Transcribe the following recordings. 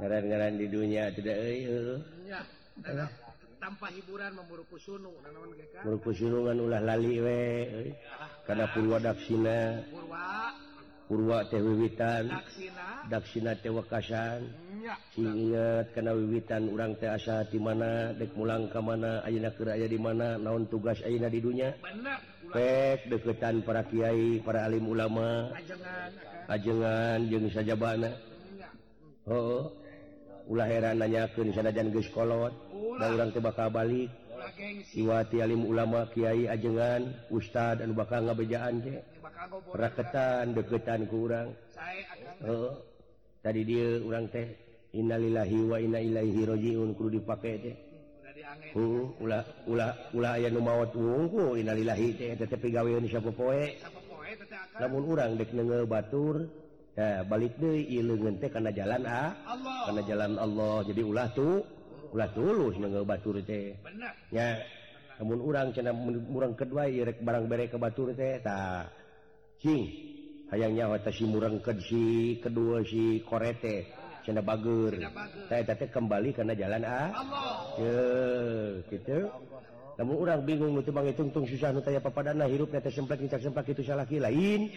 ngaran-ngaran di dunia tidak euy nya tanpa hiburan memuruk kusunu nanaon ge ka muruk kusunungan ulah lali we euy kana purwa daksina purwa teh wiwitan daksina teh wekasan sing inget kana wiwitan urang teh asa di mana dek mulang ka mana ayeuna keur aya di mana naon tugas ayeuna di dunya pek deukeutan para kiai para alim ulama ajengan jeung sajabana heuh ulah heran nanyakeun sanajan geus kolot da urang teh bakal balik iwati alim ulama kiai ajengan ustad anu bakal ngabejaan teh raketan deukeutan ku urang heuh tadi dia urang teh innalillahi wa inna ilaihi rajiun kudu dipake teh ulah aya nu maot wungku innalillahi teh eta teh pigaweun sapopoe lamun urang dek neungeul batur balik deh ileungeun teh kana jalan Allah kana jalan Allah jadi ulah tulus ngeungeul batur teh nya lamun urang cenah murang kedua rek barang bere ka batur teh tah cing hayang nyawa teh si murang keud si kedua si korete cenah bageur tah eta teh kembali kana jalan Allah teu kitu lamun urang bingung nu teu mangitungtung susah nu taya papadana hirupna teh semplak kitu salaki lain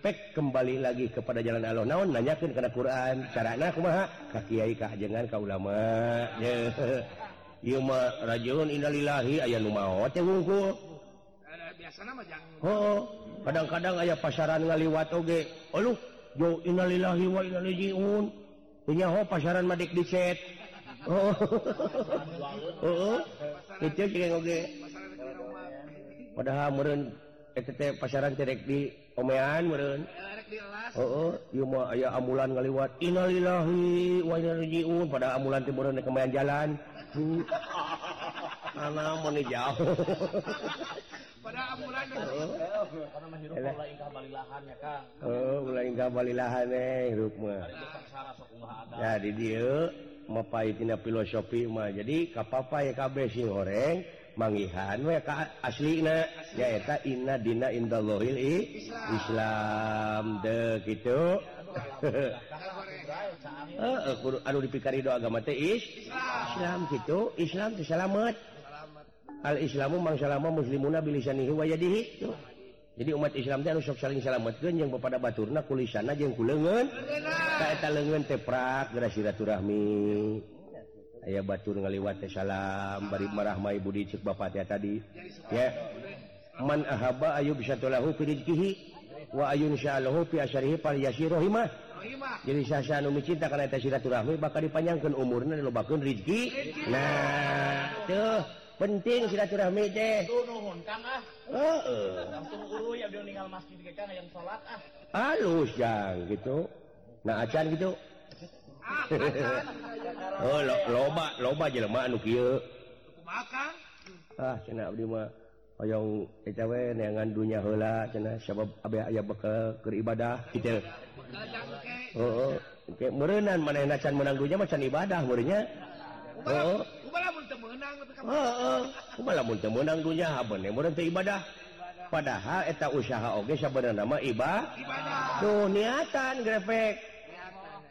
pek kembali lagi kepada jalan Allah naon nanyakeun kana Quran carana kumaha ka kiai ka ajengan ka ulama ieu mah rajiun innalillahi aya nu maot teh wungkul biasana mah jang heuh kadang-kadang aya pasaran ngaliwat oge uluh jo innalillahi wa inna ilaihi rajiun nyaho pasaran mah dek dicet heuh kitu jeung oge padahal meureun eta teh pasaran teh rek di omean meureun rek dielas heuh ieu mah aya ambulan ngaliwat innalillahi wa inna ilaihi rajiun pada ambulan teh meureun ke mayan jalan ana mun jauh pada ambulan kana mah hirup ulah ingkah balilahan nya Kang heuh ulah ingkah balilahan hirup mah ya di dieu mapai tina filosofi mah jadi kapapai kabeh sing horeng mangihan we ka aslina nyaeta inna dina indallahi Islam teh kitu heeh anu dipikari doa agama teh Islam kitu Islam teh salamet al islamu mang salama muslimuna bilisanihi wa yadihi jadi umat Islam teh anu sok saling salametkeun jeung bapada baturna ku lisanna jeung ku leungeun ka eta leungeun teh prak geura silaturahmi aya batur ngaliwat teh salam bari marah mai budi ceuk bapak teh tadi ya man ahaba ayub syatulahu fi rizqihi wa ayun sya'alahu fi asarihi fal yasirahimah jadi sasa anu micinta kana eta silaturahmi bakal dipanjangkeun umurna dilobakeun rezeki nah teh penting silaturahmi teh nuhun Kang heeh langsung uruy abdi ninggal masjid ge Kang yang salat halus jang gitu nah acan gitu oh loba jelema anu kieu kumaha ah cenah abdi mah hoyong eta we neangan dunya heula cenah sabab abdi aya bekal keur ibadah kitu heuh engke meureunan manehna can meunang dunya mah can ibadah meureun nya heuh kumaha mun teu meunang tapi heuh kumaha mun teu meunang dunya abene meureun teh ibadah padahal eta usaha oge sabenerna mah ibadah tuh niatan grepek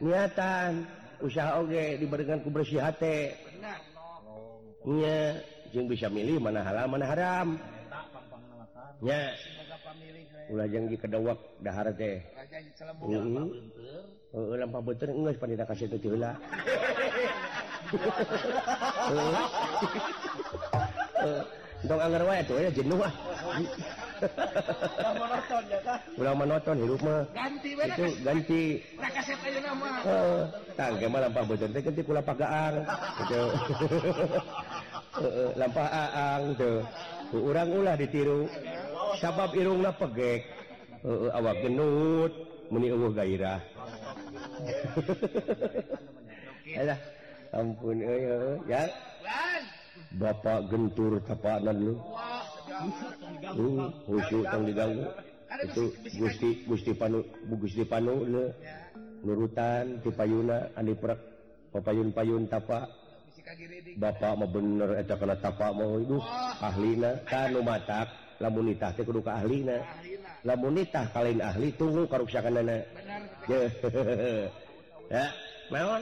niatan usaha oge dibarengan ku bersih hate nya jeung bisa milih mana halal mana haram nya ulah janji kedewak dahar teh heeh lampa beuteun geus panida ka situ heula tong anggar wae atuh ya jenuh ah ulah monoton hirup mah ganti rakaset ayeuna mah tangke mah lampah beuteun teh ganti ku lampah gaang kitu lampah aang teu urang ulah ditiru sabab irungna pegek awak genut meni eueuh gairah alah ampun euy ya bapak gentur tapanan lu khusyuk tang diganggu itu Gusti Panu le nurutan ti payuna anu perek papayun-payun tapa bapak mah bener eta kana tapa mah iduh ahlina kanu matak lamun nitah teh kudu ka ahlina lamun nitah ka lain ahli tunggu karuksakanana bener ya naon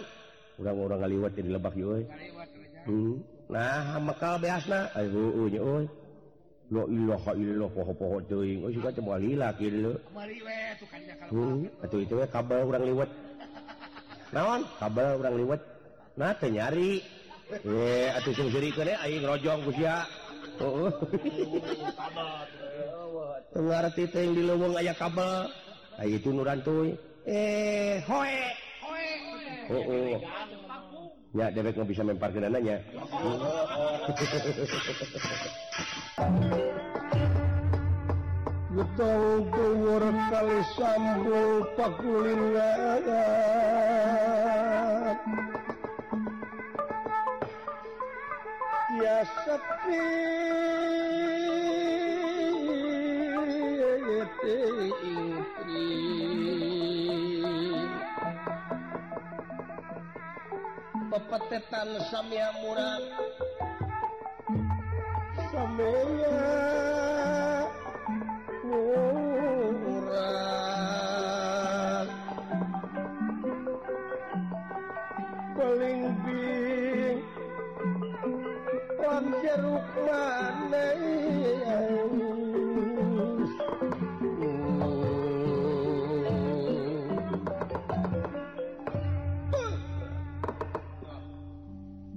orang-orang ngaliwat jadi lebak yoi nah makal biasna ayo oi oi la ilaha illallah poho-poho teuing oi suka cuma lila kieu maliwet tukangnya kalau atuh itu we kabel urang liwet naon kabel urang liwet nah teu nyari we atuh sing seurikeun we aing rojong ku sia heuh teu ngarti teh di leuweung aya kabel aya itu nurantuy hoe hoe ya dewek nggak bisa memparkir dananya getau duwur kali sambul pakulin ngayat ya sepi pepetetan samia murah samia murah paling bing pang jeruk manis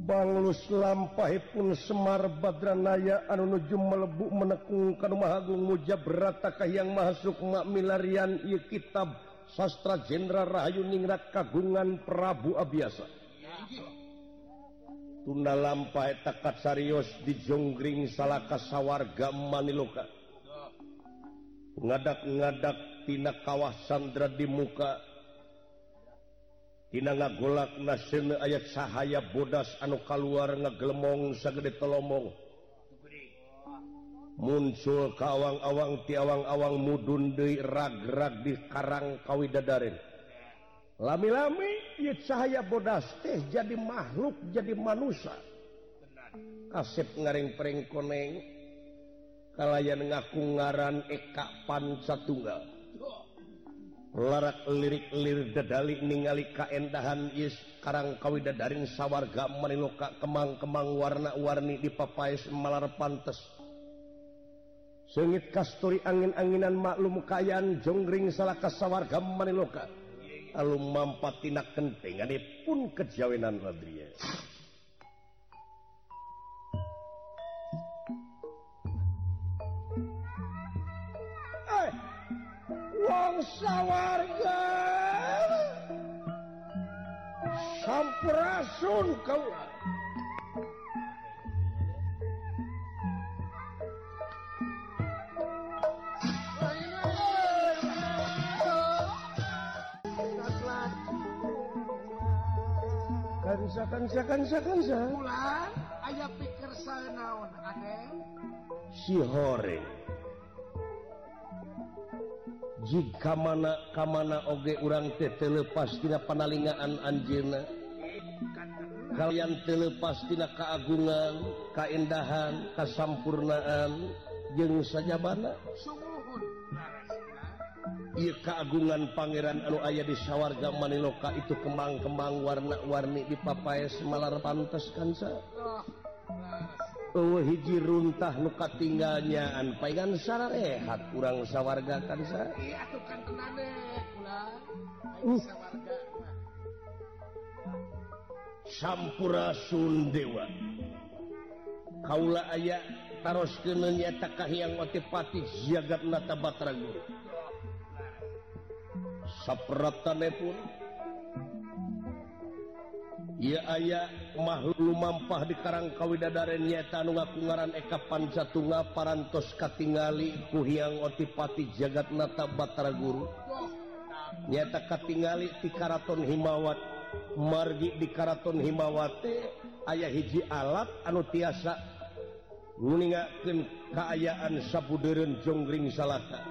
Banglus lampahipun Semar Badranaya anu nuju melebu menekung kana Mahagung mujab rata kahiyang Maha Sukma milarian ieu kitab Sastra Jenderal Rahayu ningrat kagungan Prabu Abiasa. Tunda lampah eta katsarios dijonggring salaka sawarga Maniloka. Ngadak-ngadak tina kawah Sandra di muka Ina ngagolak naseuna aya cahaya bodas anu kaluar ngagelemong sagede telomong. Muncul ka awang-awang ti awang-awang mudun deui rag-rag di karang kawidadareun. Lami-lami ieu cahaya bodas teh jadi makhluk, jadi manusia. Kasep ngareng-pereng koneng kalayan ngaku ngaran Eka Pancatunggal. Larak lirik-lirik dadalik ningali kaendahan is karang kawidadaring sawarga Maniloka kemang-kemang warna-warni dipapaes malar pantes seungit kasturi angin-anginan maklum kayan jonggring salaka sawarga Maniloka alum mampat tina kentingane pun kejawenan radriya wong sawarga sampurasun kaula kansa kula aya pikir saenaon ade si horeng jika mana-kamana oge urang teh telepas tina panalingaan anjeunna kalian telepas tina keagungan, keindahan, kasampurnaan jeung sajabana sumuhun ieu keagungan pangeran anu aya di sawarga Maniloka itu kembang-kembang warna-warni dipapaes malar pantes kanca eueuh hiji runtah nu katinggal nyaan paingan sarehat urang sawarga kansa ieu atuh kan kenane kula paing sawarga sampurasun dewa kaula aya taroskeun nya eta kahiyang Otipati Jagatnata Batra Guru sapratanepun ieu aya makhluk lumampah di karang kawidadareun nyaeta anu ngaku ngaran Eka Pancatunggal parantos katingali ku Hyang Otipati Jagatnata Batra Guru nyaeta katingali ti Karaton Himawat margi di Karaton Himawat teh aya hiji alat anu tiasa nguningakeun kaayaan sabudeureun jonggring salaka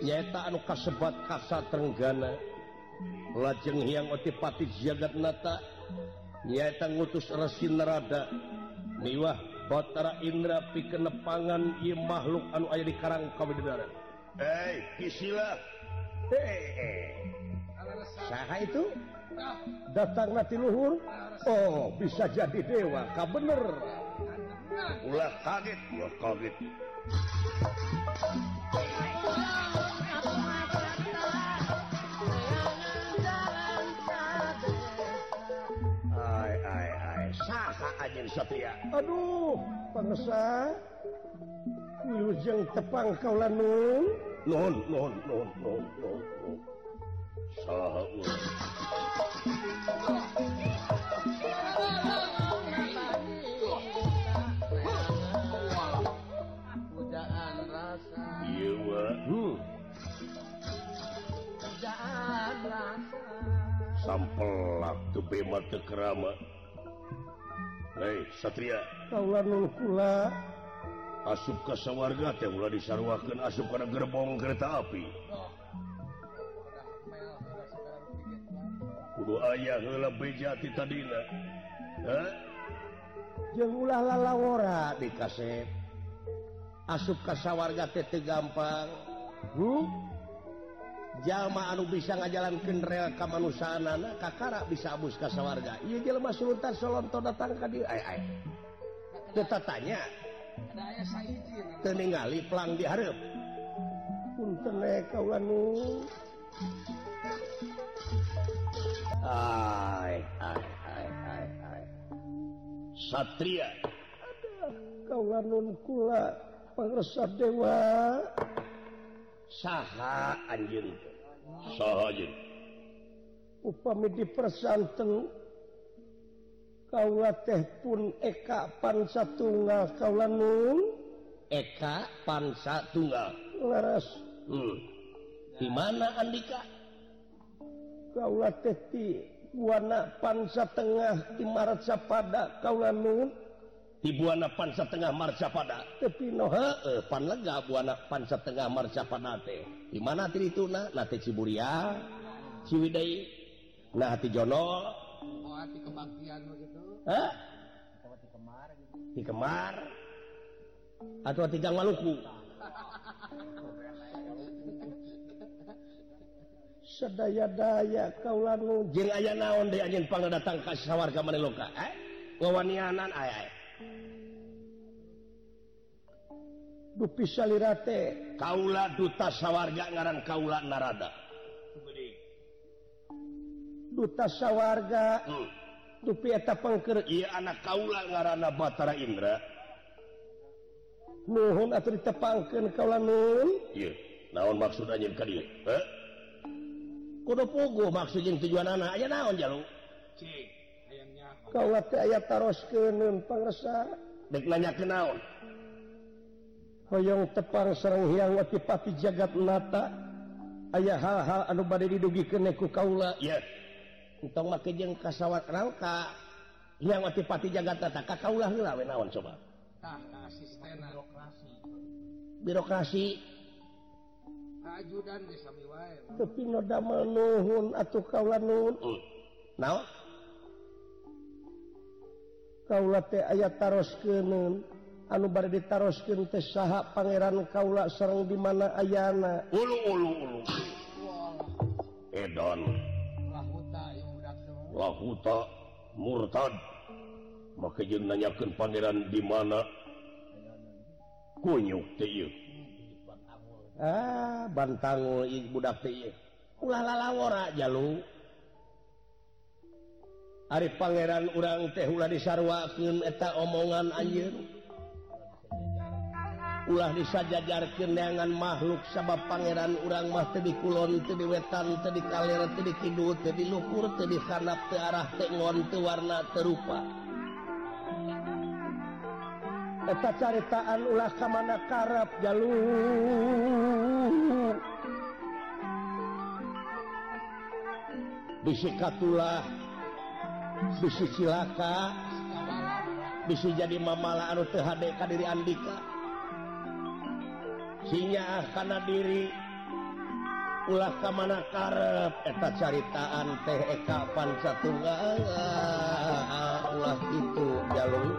nyaeta anu kasebat Kasatenggana lajeng Hyang Otipati Jagatnata nyaeta ngutus Resi Narada miwah Batara Indra pikenepangan ieu makhluk anu aya di karang kawidadaran. Hei, kisilah. Hei. Saha itu? Datangna ti luhur. Oh, bisa jadi dewa. Ka bener. Ulah kaget, ulah kaget. Saha anjeun satria. Aduh, panesa. Wilujeng tepang kaula nun. Nuhun. Saha ulah. Pujaan rasa. Ieu we. Pujaan rasa. Sampelak teu bema teu kerama. Hei, satria. Kaula nun kula asup ka sawarga teh ulah disarwakeun asup kana gerbong kereta api. Kudu aya heula beja ti tadina. Ha? Jeung ulah lalawora di kasep. Asup ka sawarga teh teu gampang. Huh? Jalma anu bisa ngajalankeun rel ka manusaanana kakara bisa abus ka sawarga. Ieu jelema sultan solonto datang ka dieu. Ai ai. Teu tatanya. Teu ningali pelang di hareup. Punten we kaula nu. Ai. Satria. Kaula nun kula pangresa dewa. Saha anjeun? Saha anjeun? Upami dipersanten kaula teh pun eka pansatunggal kaula nun eka pansatunggal. Leres. Di mana Andika? Kaula teh ti buana pansatengah di Marcapada kaula nun. Di buana pansatengah Marcapada. Tepi no heueuh pan lega buana pansatengah Marcapada teh. Di mana ti dituna? Na teh Ciburia, Ciwidey, nah ti Jonol. Oh ati kebaktian begitu. Hah? Atau ati Kemar gitu. Ti Kemar. Atau ati Gang Maluku. Sadaya-daya kaula nu jeung aya naon deui anjeun pangadatang ka sawarga Maneloka? Eh? Ngawanianan aya. Dupi salirate kaula duta sawarga ngaran kaula Narada. Duta sawarga dupi eta pangker ieu anak kaula ngaranna Batara Indra. Nuhun atuh ditepangkeun kaula nun. Ieu naon maksud anjeun ka dieu? Heh? Kudu puguh maksud jeung tujuanana aya naon jalu? Cing, hayang nyaho. Kaula teh aya taroskeun pangresa. Dek nanyakeun naon? Hoyong tepang sareng Hyang Watipati Jagat Nata aya hal-hal anu bade didugikeun ku kaula. Yes. Entong make jeung ka sawarga ka Hyang Watipati Jagat Nata ka kaula heula we naon coba? Tah ka asisten birokrasi. Birokrasi ka ajudan ge sami wae. Tapi nu damel nuhun atuh kaula nun. Naon? Kaula teh aya taroskeun anu bari ditaroskeun teh saha pangeran kaula sareng di mana ayana. Ulu. Edan. Lahuta ieu budak teh. Lahuta murtad. Make jeung nanyakeun pangeran di mana kunyuk teh ieu. Ah, bantangul ieu budak teh ieu. Ulah lalawora jalu. Ari pangeran urang teh ulah disarwakeun eta omongan anjeun. Ulah disajajarkeun neangan makhluk sabab pangeran urang mah teu di kulon, teu di wetan, teu di kaler, teu di kidul, teu di lukur, teu di sanap, teu arah, teu ngon, teu warna, teu rupa. Eta caritaan ulah ka mana karep jaluh. Bisi katulah, bisi cilaka, bisi jadi mamala anu teu hade ka diri Andika. Sinya kana diri ulah ka mana karep eta caritaan teh eka pansatunggal ulah kitu jalung.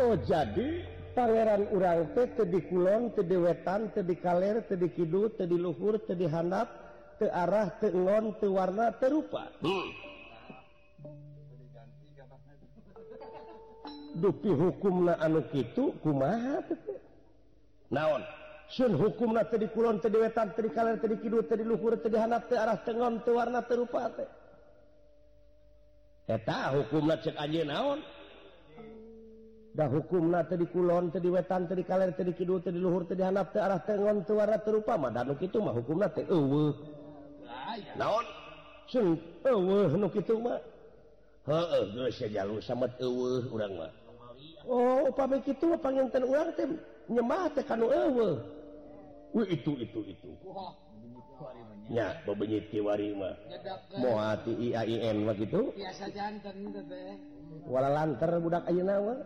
Oh jadi paweran urang teh teu di kulon, teu di wetan, teu di kaler, teu di kidul, teu di luhur, teu di handap, teu arah, teu ngon, teu warna, teu rupa. Dupi hukumna anu kitu kumaha teh? Naon? Sun hukumna teu di kulon, teu di wetan, teu di kaler, teu di kidul, teu di luhur, teu di handap, teu arah, teu ngon, teu warna, teu rupa teh. Eta hukumna cek aja naon? Dah hukumna tadi kulon, tadi wetan, tadi kaler, tadi kidul, tadi luhur, tadi handap, tadi arah, tadi ngon, tadi warna, tadi rupa. Mah dan itu mah hukumna tadi eueuh. Naon? Sun eueuh nu kitu mah. Heueuh geus sajalu samet eueuh urang mah. Oh, upami kitu panginten urang teh nyembah teh kanu eueuh. Wih itu. Ya, bebenyit kiwari mah. Moal ti IAIN mah kitu. Biasa janten teh. Wala lanter budak ayeuna mah.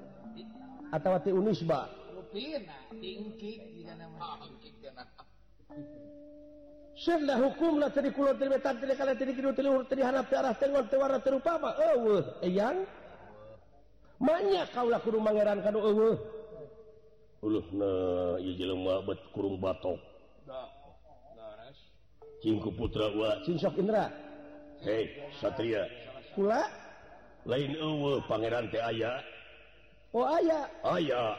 Atawa ti Unisba rupina tingkik dina mah tingkik dina sirlah hukumna tadi kulon tadi wetan tadi kaler tadi kidul tadi luhur tadi handap tadi arah tadi ngon tadi warna tadi rupa mah eueuh eyang manya kaula kudu mangeran kanu eueuh uluhna ieu jelema bet kurung batok da laras cingku putra wa cing sok indra hei satria kula lain eueuh pangeran teh aya. Oh ayah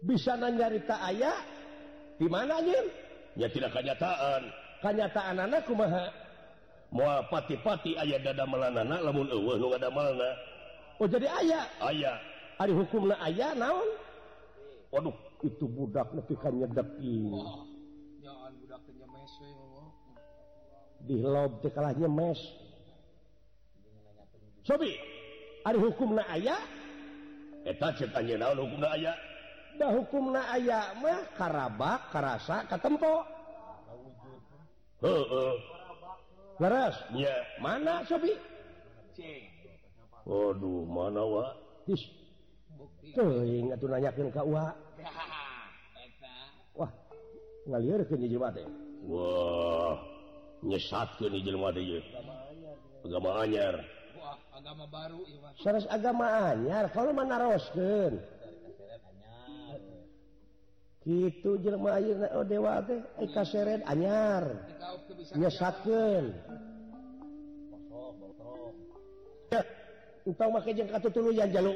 bisa nyarita ayah di mana nyen? Ya tidak kenyataan anak kumaha moal pati-pati ayah dada melanana lamun eueuh nu ngadamalna. Oh jadi ayah ari hukumna ayah naon? Waduh itu budak nepi ka nyedepi. Oh, jangan budak teh nyemes we momo. Dilob teh kalah nyemes. Sobi ari hukumna ayah eta cek anjeun naon hukumna aya? Da hukumna aya mah karabak, karasa, katempo. Heueuh. Leres? Nya, mana sobi? Cing. Waduh, mana wa? Ih. Teuing atuh nanyakeun ka uwa. Eta. Wah, ngalieurkeun ieu jelema teh. Wah, nyesatkeun ieu jelema teh ieu. Agama anyar. Agama baru ieu mah. Sanes agama anyar, kalau mana naroskeun. Kitu jelema ayeuna dewa teh ai kaseret anyar. Nyesatkeun. Utang make jeung katutuluyan jaluk.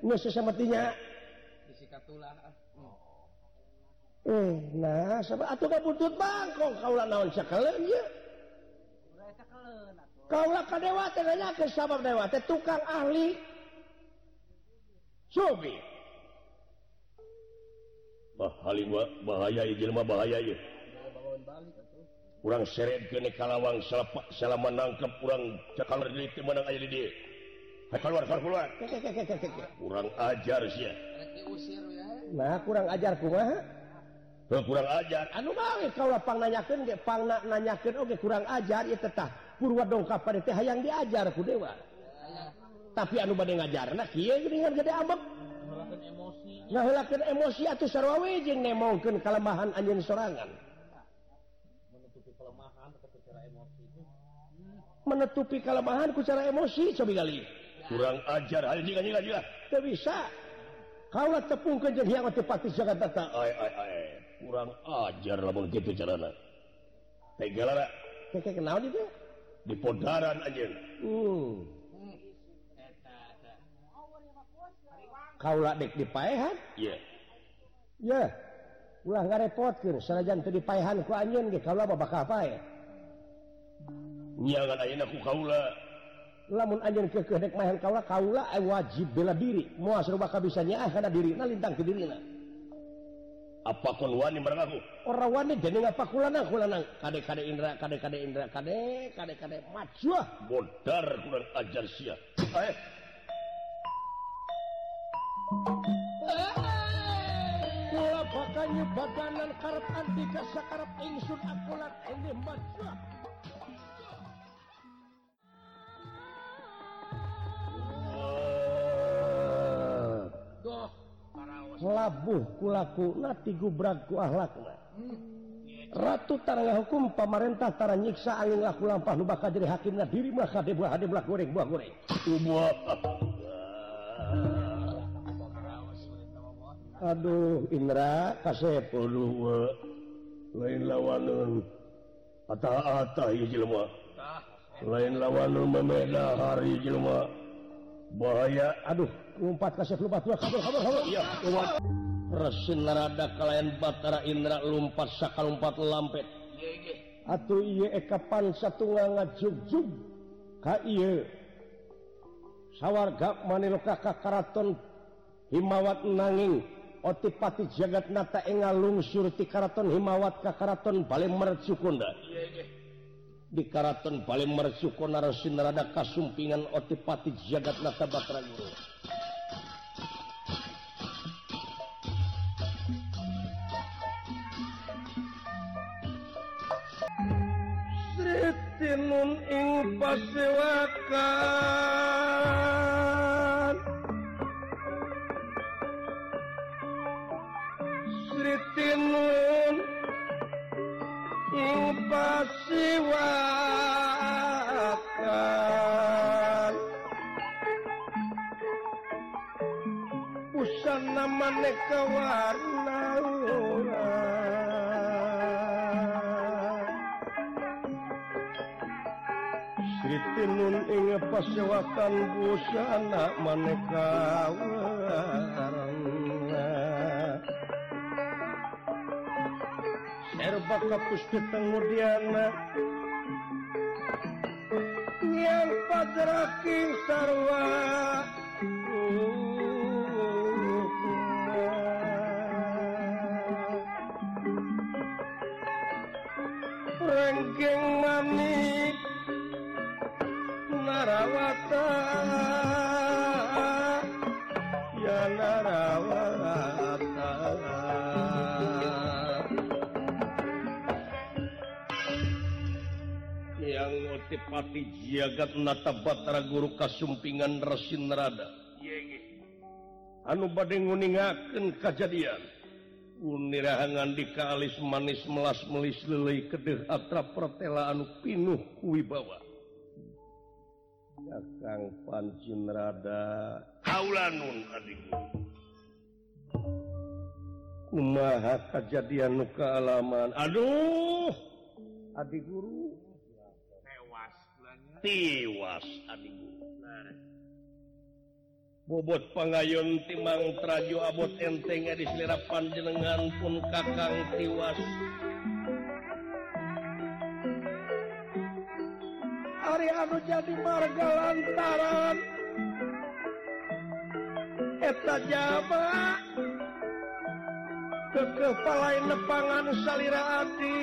Geus sasametinya. Bisi katulah. Nah, sabab atuh kabuntut bangkong kaula naon sakaleun ieu. Kaulah ka dewa teh nanyakeun sabab dewa teh tukang ahli. Sobi. Bah halimah bahaya ieu jelema bahaya ieu. Urang seredkeun kalawang selama nangkep urang cakaler deui teh meunang aya di dieu. Hayu keluar. Kurang ajar sia. Nah, kurang ajar kumaha? Heuh kurang ajar. Anu bae kaulah pang nanyakeun ge pangna nanyakeun oge kurang ajar ieu teh tah. Purwa dongkap pada teh hayang diajar ku dewa. Tapi anu bade ngajarna kieu geuningan gede ambek. Ngaheulakeun emosi atuh sarua we jeung nemongkeun kalemahan anjeun sorangan. Menutupi kelemahan ku cara emosi. Menutupi kelemahan ku cara emosi cobi kali. Kurang ajar hayu jiga. Teu bisa. Kaula tepungkeun jeung hiang teh pati jagat tata. Ai. Kurang ajar lamun kitu carana. Tegalana. Teh kenaon ieu? Di podaran aja. Kaulah dek di paehan? Iya. Yeah. Ulah ngarepotkeun sanajan teu di paehan ku anjeun ge kaulah mah bakal paeh. Nyangan ayeuna ku kaulah. Lamun anjeun keukeuh dek maehan kaulah wajib bela diri. Moal sarua ka bisa nyaah kana dirina lintang ke dirina. Apa kon wani bareng aku? Ora wani dening apa kulanang. Kade-kade Indra maju. Modar kurang ajar sia. Kula bakanya badanan karep antika sakarep ingsun akulat ini maju. Labuh kulakuna tigubrak ku ahlakna. Ratu tarangah hukum pamarentah tarang nyiksa angin laku lampah nu bakal jadi hakimna diri mah hade buah goreng buah goreng. Aduh Indra kasepul duwe lain lawanun ata-ata ieu jelema lain lawanun memeda hari jelema bahaya aduh lompat kasep lompat kabur iya lompat resin narada kalayan Batara Indra lompat saka lompat lampet atuh ieu ekapan satunggal ngajugjug ka ieu sawarga maniloka ka karaton Himawat nanging otipati jagat nata engalung surti karaton Himawat ka karaton bale mercukunda di karaton bale mercukunda resin narada kasumpingan otipati jagat nata Batara Guru Sritinun ing pasewakan Sritinun ing pasiwakan Busana maneka warna Sritinun ing pasiwakan busana maneka warna Erba kapusti tengudiana Yang padraki sarwa Rengking manik Narawata Ya Narawata Yang otipati jagat nata Batara Guru kasumpingan resin narada anu bade nguningakeun kajadian unirahangan di kaalis manis melas melis leuleui kedeuh atra pertela anu pinuh kuwibawa Kakang Panci narada kaula nun adik kumaha kajadian nu kaalaman aduh adik guru tiwas adigu bobot pangayon timang trajo abot enteng di selera panjenengan pun kakang tiwas hari anu jadi marga lantaran eta jaba kekepalain nepangan salira ati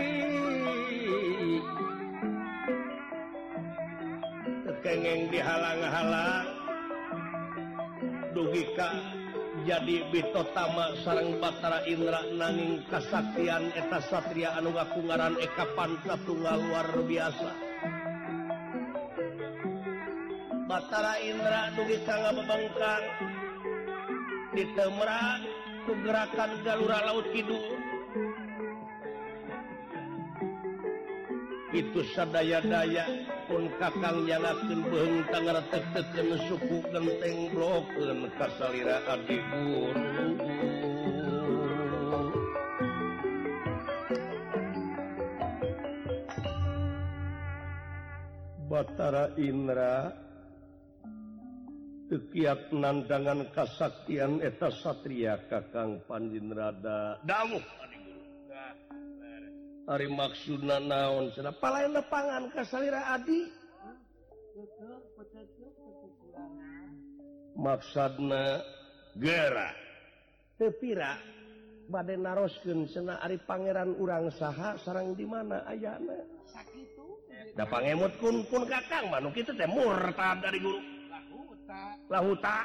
kengeng dihalang-halang dugika jadi bitotama sareng Batara Indra nanging kasaktian eta satria anu ngakungaran ekapan satunggal luar biasa Batara Indra dugika ngabebengkang ditemerang ku gerakan galura laut kidul itu sadaya-daya pun kakang nyalakeun beung tangaretek-teken suku genteng blokeun kasalira adi guru Batara Indra tekiat nandangan kasaktian eta satria kakang Pandinrada dawuh Ari maksudna naon cenah palain lepangan ka salira adi maksudna geura teu pira bade naroskeun cenah ari pangeran urang saha sareng di mana ayana sakitu da pangemut kun kakang mah nu kitu teh murtad dari guru lahuta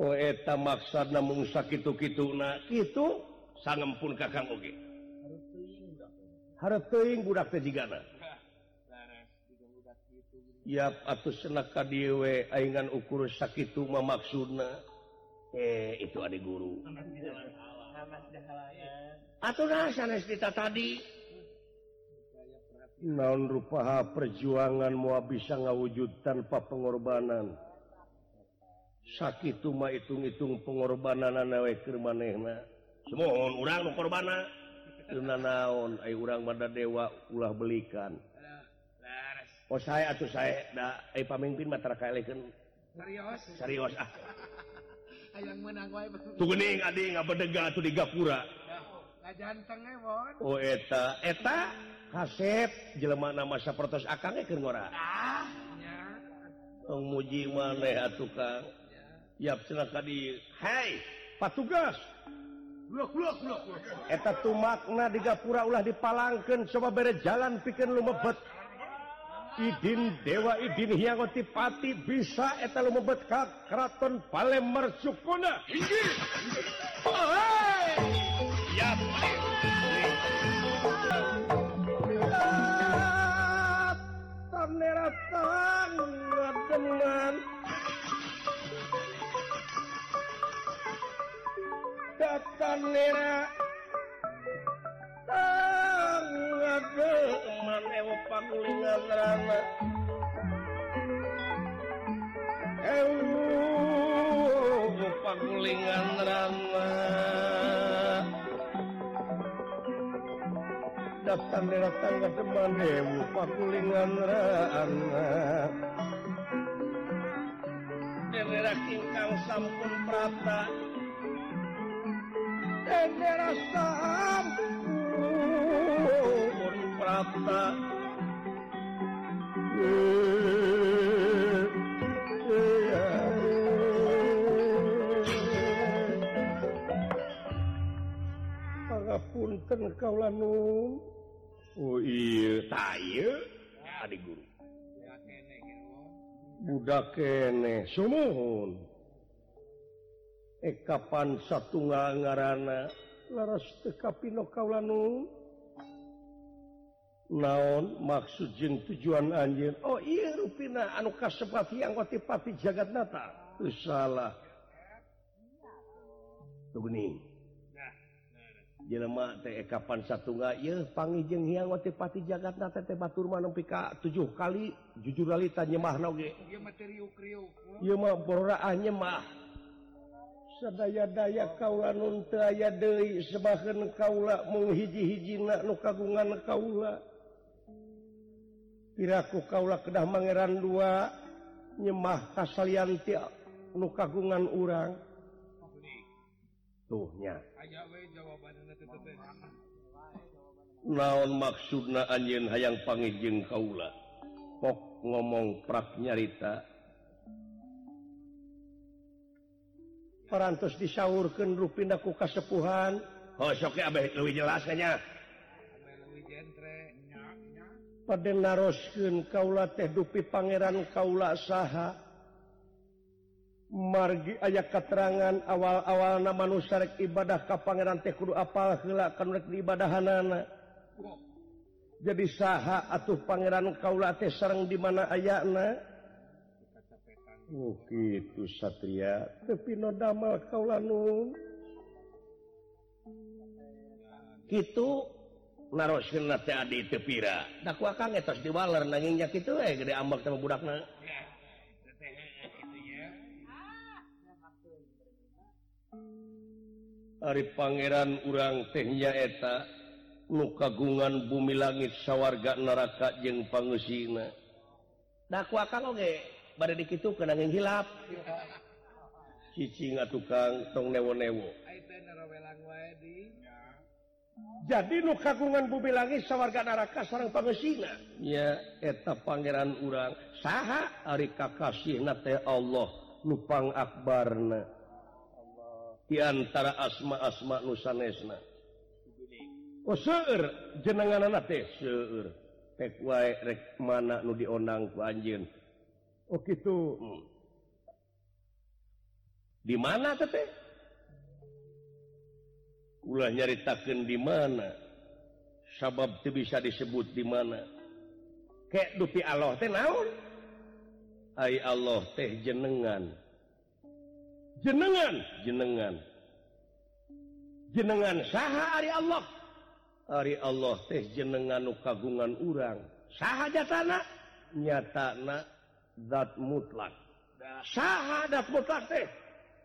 oh eta maksudna mung sakitu-kituna kitu sangempun kakang oge hareup teuing budak teh jigana ya atus cenah ka dieu we aingan ukur sakitu mah maksudna itu adik guru atuh naon sanes kita tadi naon rupa perjuangan moal bisa ngawujudkan pengorbanan sakit mah hitung-hitung pengorbanan nawe keur manehna semohon urang nu korbana teu nanaon ai urang mada dewa ulah belikan laras oh saya atuh saya da ai pamimpin mah tarkaelekeun serius serius ah hayang meunang wae tuh geuning adi ngabedega atuh di gapura ngajanteng e won oh eta eta kasep jelema na masa pertos akange keur ngora ah nya tong muji maneh atuh kang Yap silahkan di Hai patugas Blok. Eta tu makna di gapura ulah dipalangkan coba bere jalan pikan lumebet Idin dewa idin hiangoti pati bisa eta lumebet ka keraton Palembang Sukuna Hai Yap Taneratan Ngademan Tanera tangademan ewa pagulingan rana ewa pagulingan rana tanera tangademan ewa pagulingan rana tanera kingkang sampun prata Tenera sampun prapta Pangapunten kaula nun oh iya ta ieu adi guru budak keneh sumuhun Kapan satunggal ngarana laras teu kapino kaula nun naon maksud jeung tujuan anjeun oh ieu rupina anu kasebat yang ngotipati jagatnata teu salah teu geuning jelema teh kapan satunggal ieu pangijeung hiang ngotipati jagatnata teh batur mah nepi ka 7 kali jujur lalita nyemahna ge ieu mah riuk-riuk ieu mah bororaan nyemah sadaya-daya kaula nun teu aya deui sebaheun kaula mung hiji-hijina nu kagungan kaula piraku kaula kedah mangeran dua nyemah kasalian ti nu kagungan urang tuh nya aya we jawabanna teh naon maksudna anjeun hayang pangijing kaula pok ngomong prak nyarita parantos disaurkeun rupina ku kasepuhan hosok abeh leuwih jelas nya pade naroskeun kaula teh dupi pangeran kaula saha margi aya katerangan awal-awalna manusia rek ibadah ka pangeran teh kudu apal heula kan rek diibadahanna jadi saha atuh pangeran kaula teh sareng di mana ayana oh gitu satria tapi no damel kaula nun kitu naroskeunna teh adi teu pira da ku akang etos diwaler nanging nya kitu we gede ambek sama budakna ari pangeran urang teh nya eta nu kagungan bumi langit sawarga neraka jeung pangeusina da ku akang oge bade dikitu kana ngilap cicing atuh kang tong newo-newo jadi nu kagungan bumi langit sawarga neraka sareng pangeusina nya eta pangeran urang saha ari kakasihna teh Allah nu pangakbarna di antara asma-asma nu sanesna oh seueur jenenganna teh seueur pek wae rek mana nu dionang ku anjeun oh gitu. Di mana teteh? Ulah nyaritakeun di mana? Sabab teu bisa disebut di mana. Kek dupi Allah teh naon? Ai Allah teh jenengan. Jenengan saha ari Allah? Ari Allah teh jenengan nu kagungan urang. Saha jatana? Nyatana zat mutlak. sahadat mutlak teh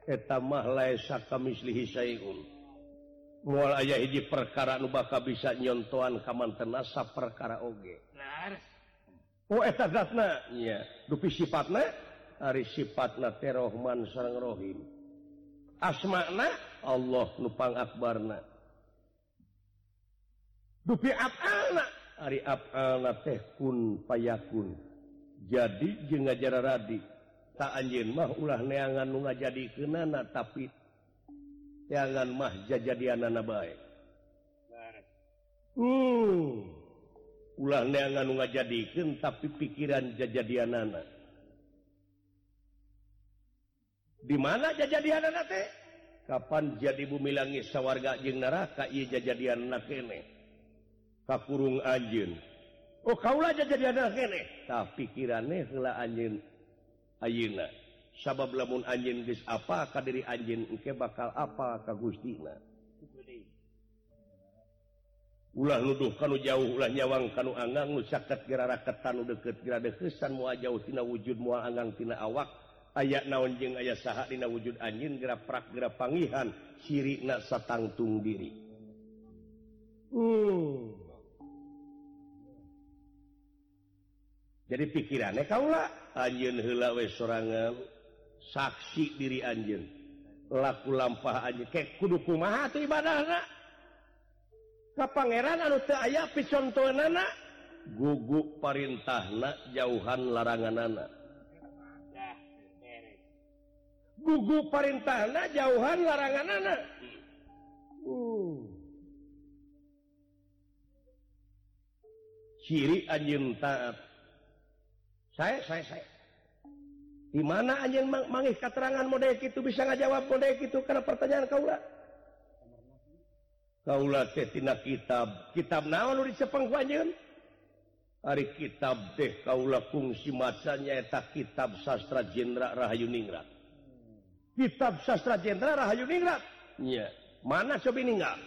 eta mah laisa kamislihi syai'un. Moal aya hiji perkara nu bakal bisa nyontoan ka mantena saperkara oge. Bener. Oh eta zatna, iya, dupi sifatna ari sifatna teh Rahman sareng Rahim. Asma'na Allah nu pangakbarna. Dupi af'alna ari af'alna teh kun payakun. Jadi jeung ngajara radi. Ta anjeun mah ulah neangan nu ngajadikeunana tapi teangan mah jajadianana bae. Bener. Ulah neangan nu ngajadikeun tapi pikiran jajadianana. Di mana jajadianana teh? Kapan jadi bumi langit sawarga jeung neraka ieu jajadianana keneh. Kakurung anjeun. Oh kaulah jajadianana keneh. Tah pikirane heula anjeun. Ayeuna sabab lamun anjeun geus apa ka diri anjeun engke bakal apa ka Gustina. Ulah nuduh kanu jauh, ulah nyawang kanu anggang, nu saket geura raketan, nu deukeut geura deukesan, moal jauh tina wujud, moal anggang tina awak, aya naon jeung aya saha dina wujud anjeun, geura prak geura pangihan, sirina satangtung diri. Jadi pikirannya kaulah anjeun heula we sorangan saksi diri anjeun laku lampah anjeun ke kudu kumaha teh ibadahna ka pangeran anu teu aya picontoeunana gugu parintahna jauhan laranganana gugu parintahna jauhan laranganana ciri anjeun taat saya. Di mana anjeun mangih keterangan model kitu bisa ngajawab model kitu kana pertanyaan kaula? Kaula teh tina kitab. Kitab naon nu disepeng ku anjeun? Ari kitab teh kaula kungsi maca nyaeta kitab sastra Jenderal Rahayuningrat. Kitab sastra Jenderal Rahayuningrat? Nya, mana cobi ninggal?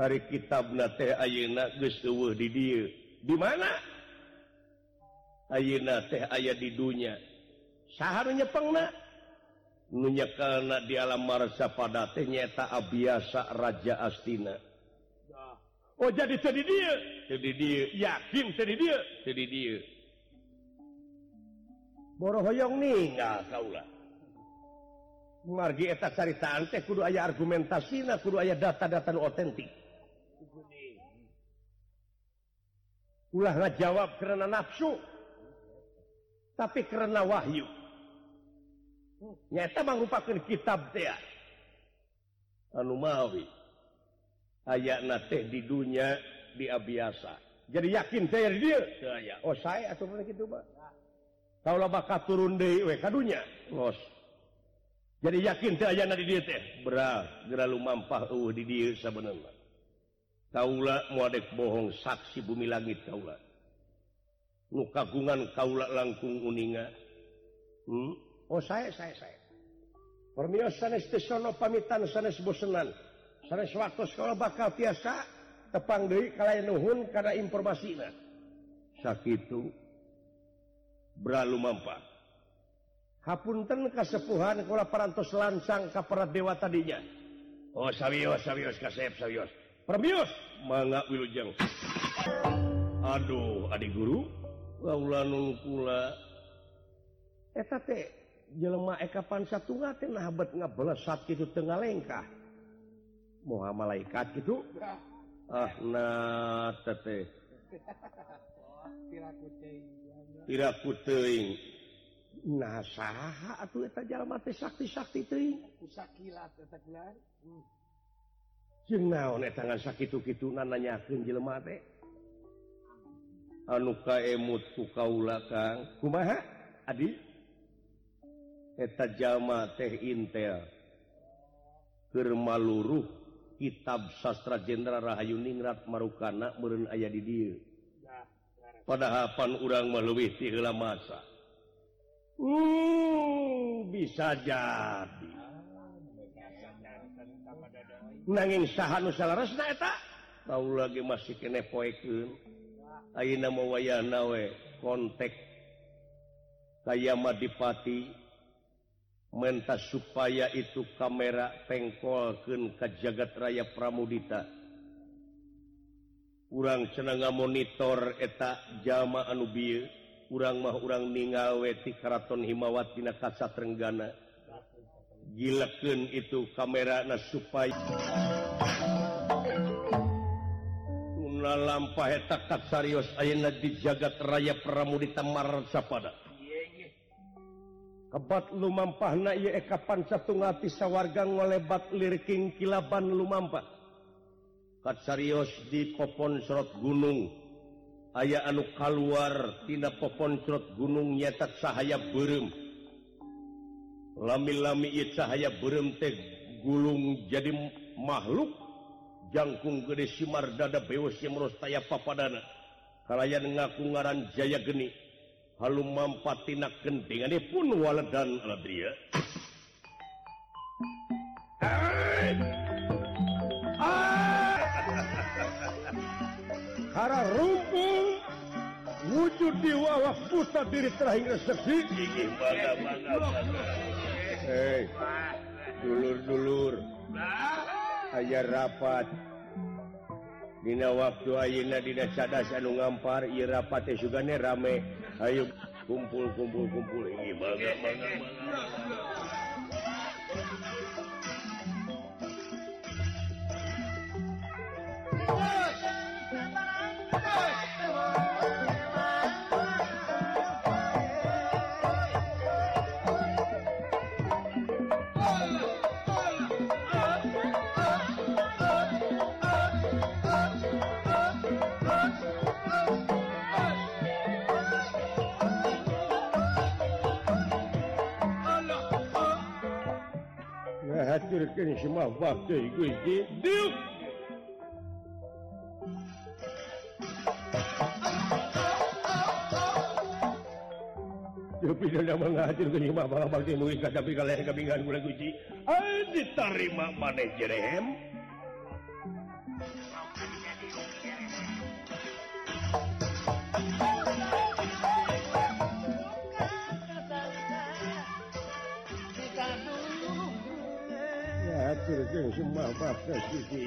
Ari kitabna teh ayeuna geus eueuh di dieu. Di mana? Ayeuna teh aya di dunya. Saha nu nyepengna? Nu nyekelna di alam marsapada teh nyaeta Abiyasa Raja Astina. Oh jadi teh di dieu, yakin teh di dieu, Boro hoyong ninggal kaula. Margi eta caritaan teh kudu aya argumentasina, kudu aya data-data nu otentik. Ulah ngajawab karena nafsu. Tapi karena wahyu nyata mangrupakeun kitab teh anu mawi ayana teh di dunya di Abiyasa jadi yakin teh di dieu teu aya. Oh sae atuh mun kitu mah kaula bakal turun deui we ka dunya los jadi yakin teh ayana di dieu teh beras geura lumampah eueuh di dieu sabenerna kaula moal dek bohong saksi bumi langit kaula nu kagungan kaula langkung uninga. Oh saya. Permios sanes teh sono pamitan sanes bosenan. Sanes waktu sekolah bakal tiasa tepang deui kalayan nuhun kana informasina. Sakitu bralu mampa. Hapunten kasepuhan kula parantos lancang ka paradewa tadinya. Oh sawios kasep sawios. Permios mangga wilujeng. Aduh adik guru kaula nun kula eta teh jelema kapan satunggal teh nahabet ngeblesat kitu teu ngalengkah moal malaikat kitu ah nah teteh tiraku teuing nah saha atuh eta jalma teh sakti-sakti teuing kusakilat eta gelar jeung naon eta ngan sakitu-kituna nanyakeun jelema teh anu kaemut ku kaula kang kumaha adi eta jalma teh intel keur maluruh kitab sastra Jenderal Rahayuningrat marukana meureun aya di dieu padahal pan urang mah leuwih ti heula masa bisa jadi nanging saha nu salaresna eta kaula ge masih keneh poekeun ayeuna mah wayahna we kontek Kaya Madipati mentah supaya itu kamera pengkolkeun ke jagat raya Pramudita. Urang cenah monitor eta jalma anu bieu, urang mah urang ninggal we ti Karaton Himawat dina Kasatrengana. Gilekeun itu kamerana supaya ulah lampah eta kasarios ayeuna di jagat raya Pramudita marsapada. Kebat lumampahna ieu ekapan satungati sawarga ngolebat lirking kilaban lumampah. Katsarios di popon serot gunung aya anu kaluar tina popon serot gunung nyata cahaya beureum. Lami-lami ieu cahaya beureum teh gulung jadi makhluk jangkung gede simar dada beos simros taya papadana. Kalayan ngaku ngaran Jaya Geni. Halum mampat tina gendingane pun waledan aladria. Kara rumpung wujud di wawah pusat diri terakhir rezeki. Inggih bangga. Hei, dulur-dulur. Aya rapat. Dina waktu ayeuna dina cadas anu ngampar ieu rapat teh sugane rame. Ayo kumpul ini bangga. Haturkeun semua waktu Gusti Diuk. Tapi dalam mengaturkeun semua bakti mungkin tapi kalian kebingungan kula Gusti. Ai diterima maneh jerehem. Haturkeun semua bakti Gusti.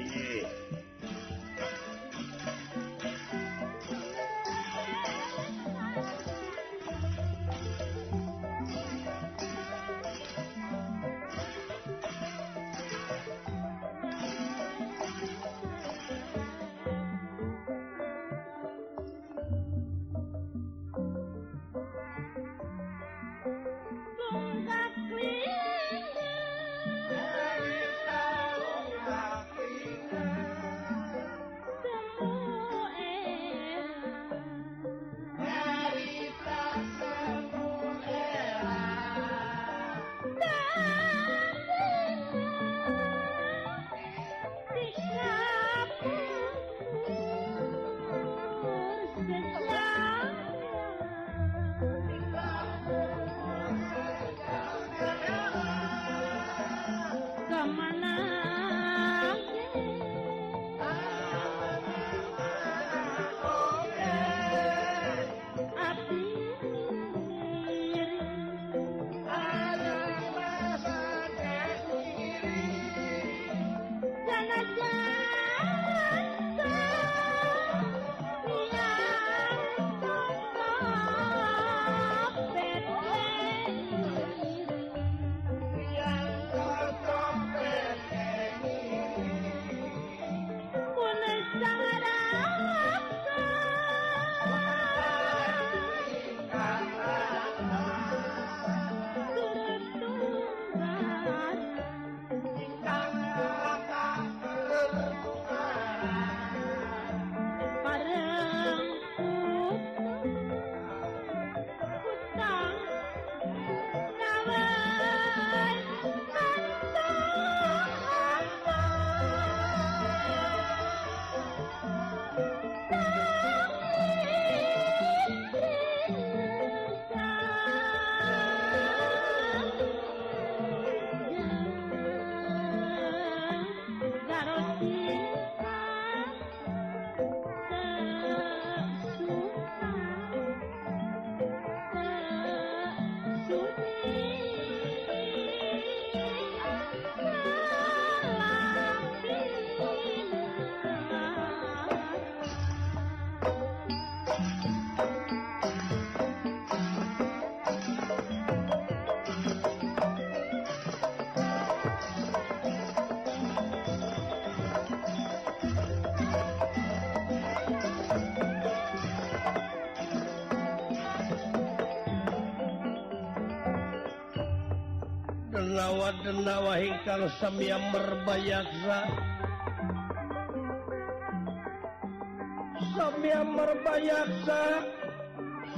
nawa-nawa hingkang samya merbayaksa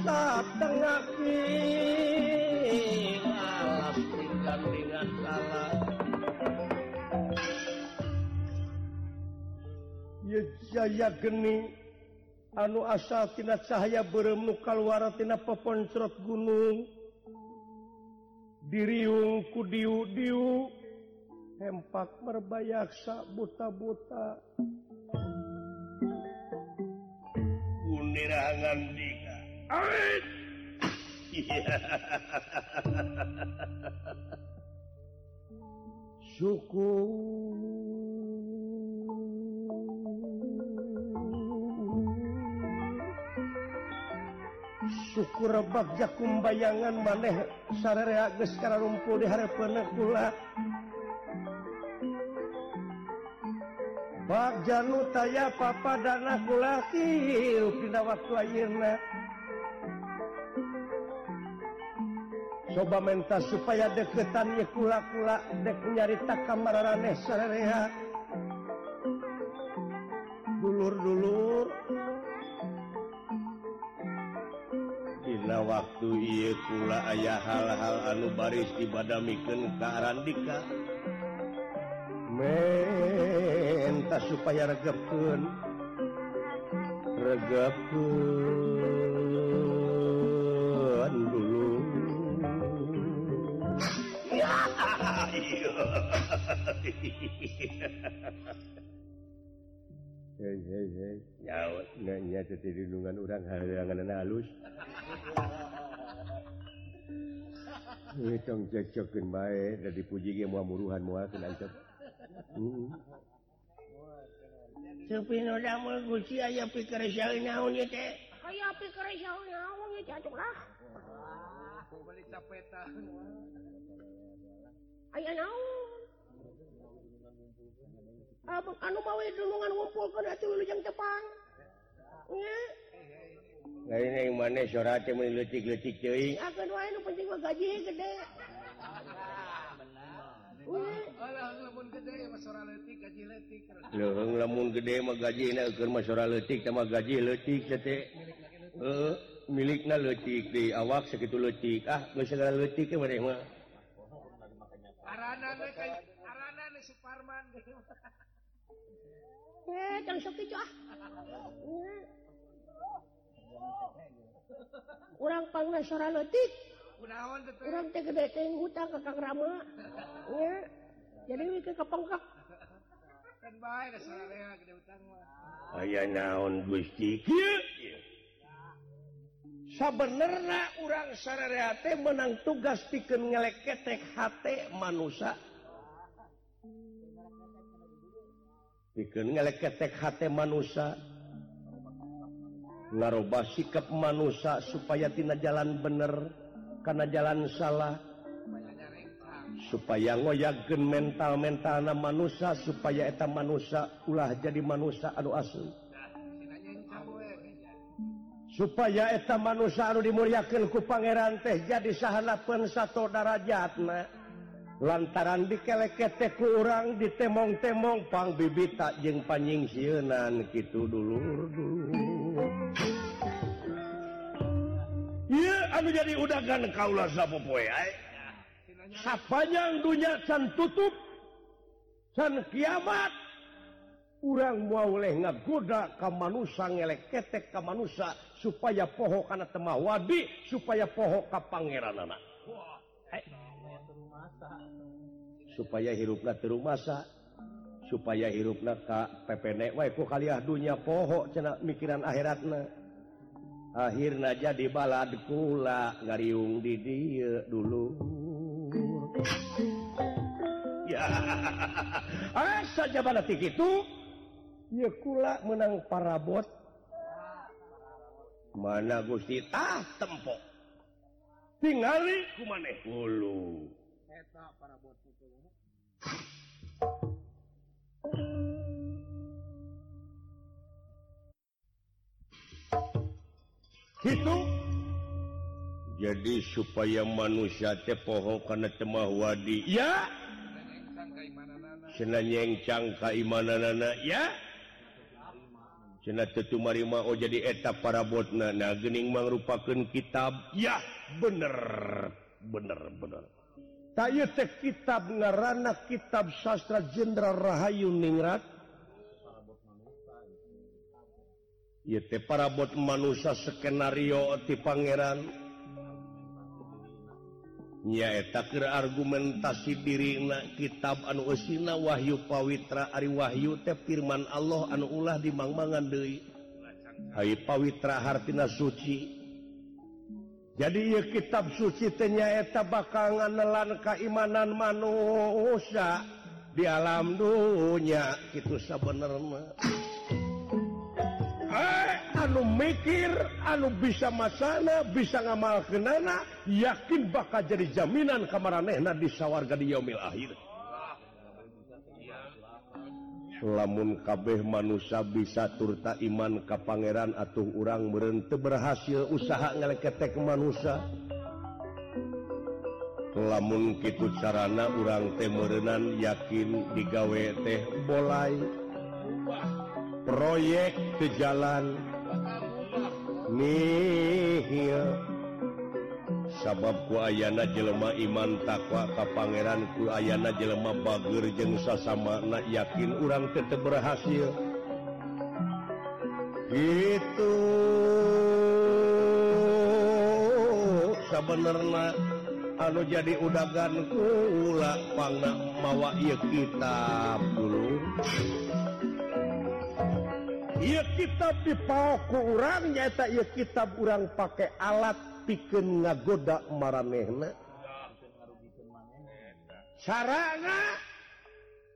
dateng aki alas tinggal dengan salah ya jaya geni anu asal tina cahaya beremu kalwara tina peponcrot gunung diriung kudiu-diu hempak merbayaksa buta-buta gundirangan dika amin syukur syukur bagja kumbayangan maneh sararea geus kararumpul di hareupeunna kula bagja nu taya papadana kula kieu dina waktu ayeuna coba menta supaya deketan ye kula-kula dek nyarita kamararaneh sararea dulur-dulur dina waktu ieu kula aya hal-hal anu baris dibadamikeun ka Arandika menta supaya regepkeun dulu ya ayo hei nyaut nya teh dilindungan urang hareanganna halus tong cek-cekeun bae da dipuji ge moal muruhan moal teh ancep Cepi nu damel guci aya pikir saeun naon ieu teh aya pikir saeun naon ieu cacuk lah ku beli capeta aya naon abang anu bawa dulungan ngumpul ke hati wilujeng Jepang ya lain yang mana surat yang melecik-lecik cuy akan wae nu penting mah gaji gede alah lamun gede mah surat leutik gaji leutik leuh lamun gede mah gajina keur mah surat leutik sama gaji leutik teh heuh milikna leutik di awak sakitu leutik ah geus segala leutik ke maneh mah arana teh arana Suparman jangan sok itu ah. Urang pangna sora leutik. Kunaon teh? Urang teh gede teuing hutang ka Kang Rama. Nya. Jadi mikir kepengkak. Kan bae da sararea gede hutang mah. Aya naon Gusti kieu? Sabenerna urang sararea teh meunang tugas pikeun ngeleketek hate manusia. Bikin ngeleketek hati manusia ngarubah sikap manusia supaya tina jalan bener karena jalan salah supaya ngoyagen mental-mental na manusia supaya eta manusia ulah jadi manusia anu asli supaya eta manusia anu dimuriakeun ku pangeran teh jadi sahanapeun sato darajatna lantaran dikelekete ku urang ditemong-temong pang bibita jeung panjing sieunan kitu dulur-dulur. Ieu anu jadi udagan kaula sapopoe aya. Sapanjang dunya can tutup can kiamat urang moal leh ngagoda ka manusa ngeleketek ka manusa supaya poho kana teu wadi supaya poho ka pangeranana. Supaya hirupna teu rumasa supaya hirupna ka pepenek wae ku kaliah dunya poho cenah mikiran akhiratna akhirna jadi balad kula ngariung di dieu dulu ya asa jabana ti kitu ieu kula meunang parabot mana Gusti tah tempo tingali ku maneh hulu itu Jadi supaya manusia teh poho kana temah wadi ya cenah nyengcang ka imananana ya cenah teu marima oh jadi eta parabotna nah geuning mangrupakeun kitab ya bener ta ieu teh kitab ngaranna kitab sastra Jenderal Rahayu Ningrat ieu teh parabot manusia skenario ti pangeran nyaeta keur argumentasi dirina kitab anu eusina wahyu pawitra ari wahyu teh firman Allah anu ulah dimangmangan deui hayu pawitra hartina suci jadi ieu kitab suci teh nyaeta bakal nganelan keimanan manusia di alam dunya kitu sabenerna anu mikir, anu bisa masana, bisa ngamalkeunana, yakin bakal jadi jaminan kamaranehna di sawarga di yaumil akhir. Lamun kabeh manusia bisa turta iman ka pangeran atuh urang meureun teu berhasil usaha ngaleketek manusia. Lamun kitu carana urang teh meureunan yakin digawe teh bolai. Proyek sejalan nihil sabab ku ayana jelema iman takwa ka pangeran ku ayana jelema bageur jeung sasamana yakin urang teh berhasil kitu sabenerna anu jadi udagan kula pangna mawa ieu kitab dulu ieu kitab dipao ku urang nyaeta ieu kitab urang pake alat pikeun ngagoda maranehna. Carana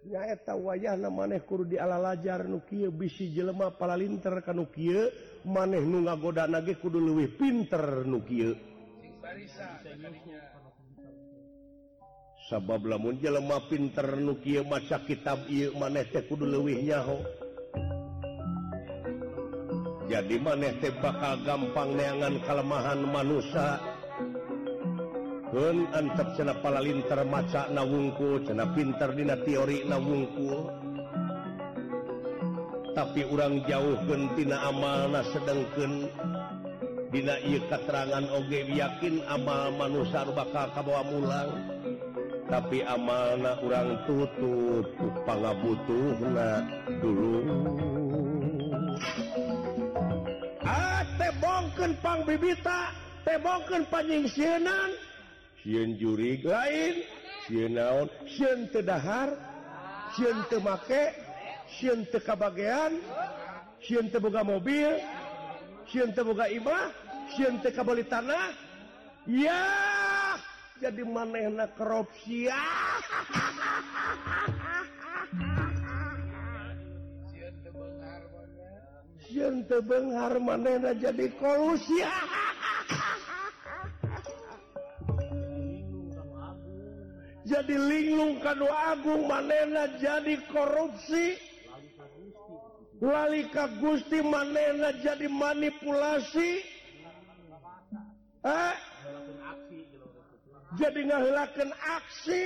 nyaeta wayahna maneh kudu dialalajar nu kieu bisi jelema palalinter ka nu kieu maneh nu ngagodana ge kudu leuwih pinter nu kieu. Sabab lamun jelema pinter nu kieu maca kitab ieu maneh teh kudu leuwih nyaho. Jadi maneh teh bakal gampang neangan kalemahan manusia. Keun antep cenah palalinter maca na wungkul, cenah pinter dina teori na wungkul. Tapi urang jauhkeun tina amalna sedengkeun dina ieu katerangan oge yakin amal manusia bakal kabawa mulang. Tapi amalna urang tutup ku pangabutuhna dulu. Tebongkeun pangbibita, tebongkeun panyingsienan, sieun jurig lain, sieun naon, sieun teu dahar, sieun teu make, sieun teu kabagean, sieun teu boga mobil, sieun teu boga imah, sieun teu kabeli tanah. Ya, jadi manehna korupsi. Yang tebenghar manehna jadi kolusi. Jadi linglung kanu agung manehna jadi korupsi. Lalika gusti manehna jadi manipulasi. Jadi ngahilakeun aksi.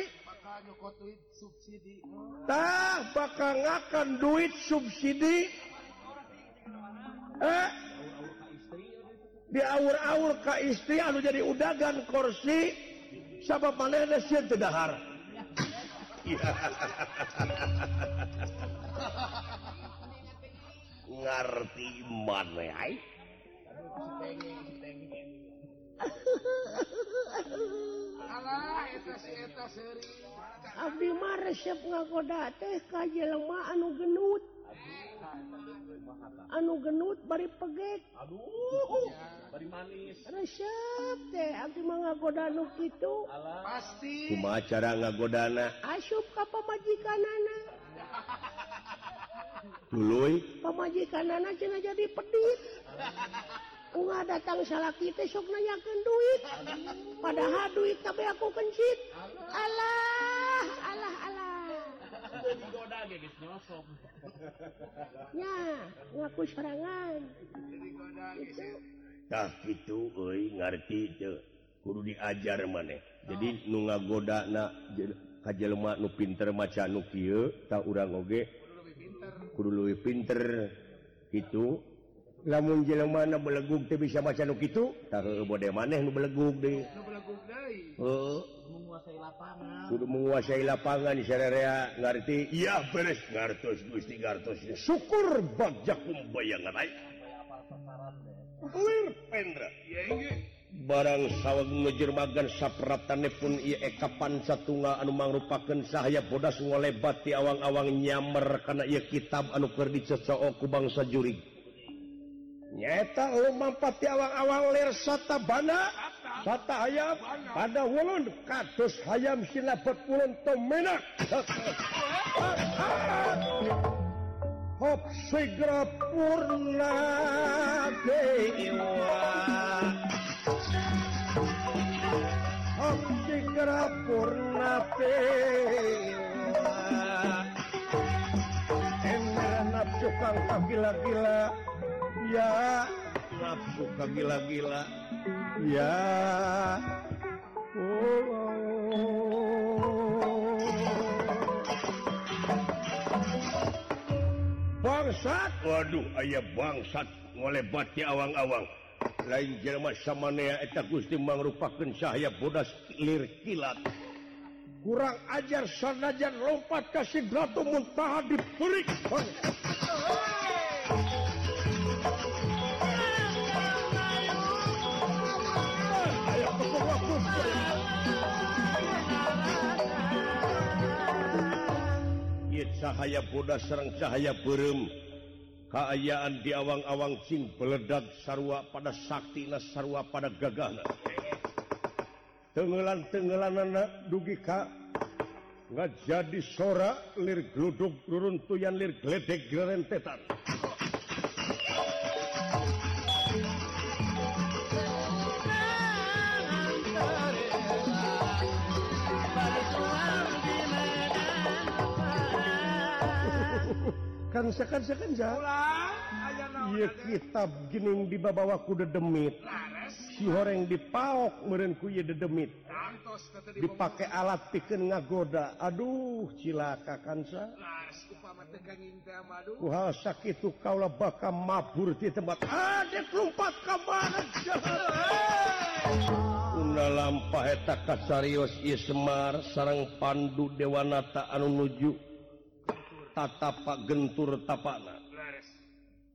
Tah bakal ngakan duit subsidi. Diaur-aur ka istri anu jadi udagan kursi sabab manehna sieun teu dahar. Ngarti maneh ai. Alah eta si eta seuri. Abdi mah resep ngagoda teh ka jelema anu genut. Anu genut bari pegek. Aduh, bari manis. Resep teh abdi mah ngagoda nu kitu. Pasti. Kumaha cara ngagodana? Asup ka pamajikanana. Tuluy. Pamajikanana cenah jadi pedit. Ungah datang salaki teh sok nanyakeun duit. Padahal duit tapi aku kencit. Alah. Digoda ge geus nyosok. Nya, ngaku serangan. Digoda geus. Tah kitu euy ngarti teu. kudu diajar maneh. Jadi nu ngagodana kajelema nu pinter maca nu kieu tah urang oge kudu leuwih pinter kitu. Lamun jelema na belegug teh bisa maca nu kitu tah heueuh bode maneh nu belegug deui. Heueuh menguasai lapangan. Kudu menguasai lapangan sararea ngarti iya beres ngartos Gusti ngartos. Syukur bagjakum bayangan ai. Clear pendra. Iya inggih. Barang sawah ngejermagan sapratane pun ia ekapan satunggal anu mangrupakeun sahaya bodas ngolebat ti awang-awang nyamar kana ieu kitab anu keur dicocok ku bangsa jurig. Nyaeta eueuh mampat ti awang-awang lir satabana sata hayam pada wulun kados hayam silabet wulun temenak. Hop segera purna dewa. Abdi kerapurna pewa emrah nafsu kang kagila-gila ya nafsu kagila-gila ya bangsat waduh aya bangsat ngolebat ti awang-awang lain jelema samanea eta Gusti mangrupakeun sahaya bodas lir kilat kurang ajar sanajan lompat ka Sidratul Muntaha diperik ieu cahaya bodas sareng cahaya beureum kaayaan di awang-awang cing beledag sarua pada saktina sarua pada gagahna tenggelan-tenggelanana dugi ka ngajadi sora lir gludug luruntuyan lir gledeg glerentetan kan iya kitab gening dibabawaku dedemit si horeng dipaok merenku iya dedemit dipake alat pikeun ngagoda aduh cilaka kansa kuhal sakitu kaulah bakal mabur di tempat adik lompat kemana una lampah eta kasarios ismar sarang pandu dewanata anu nuju tapak gentur tapana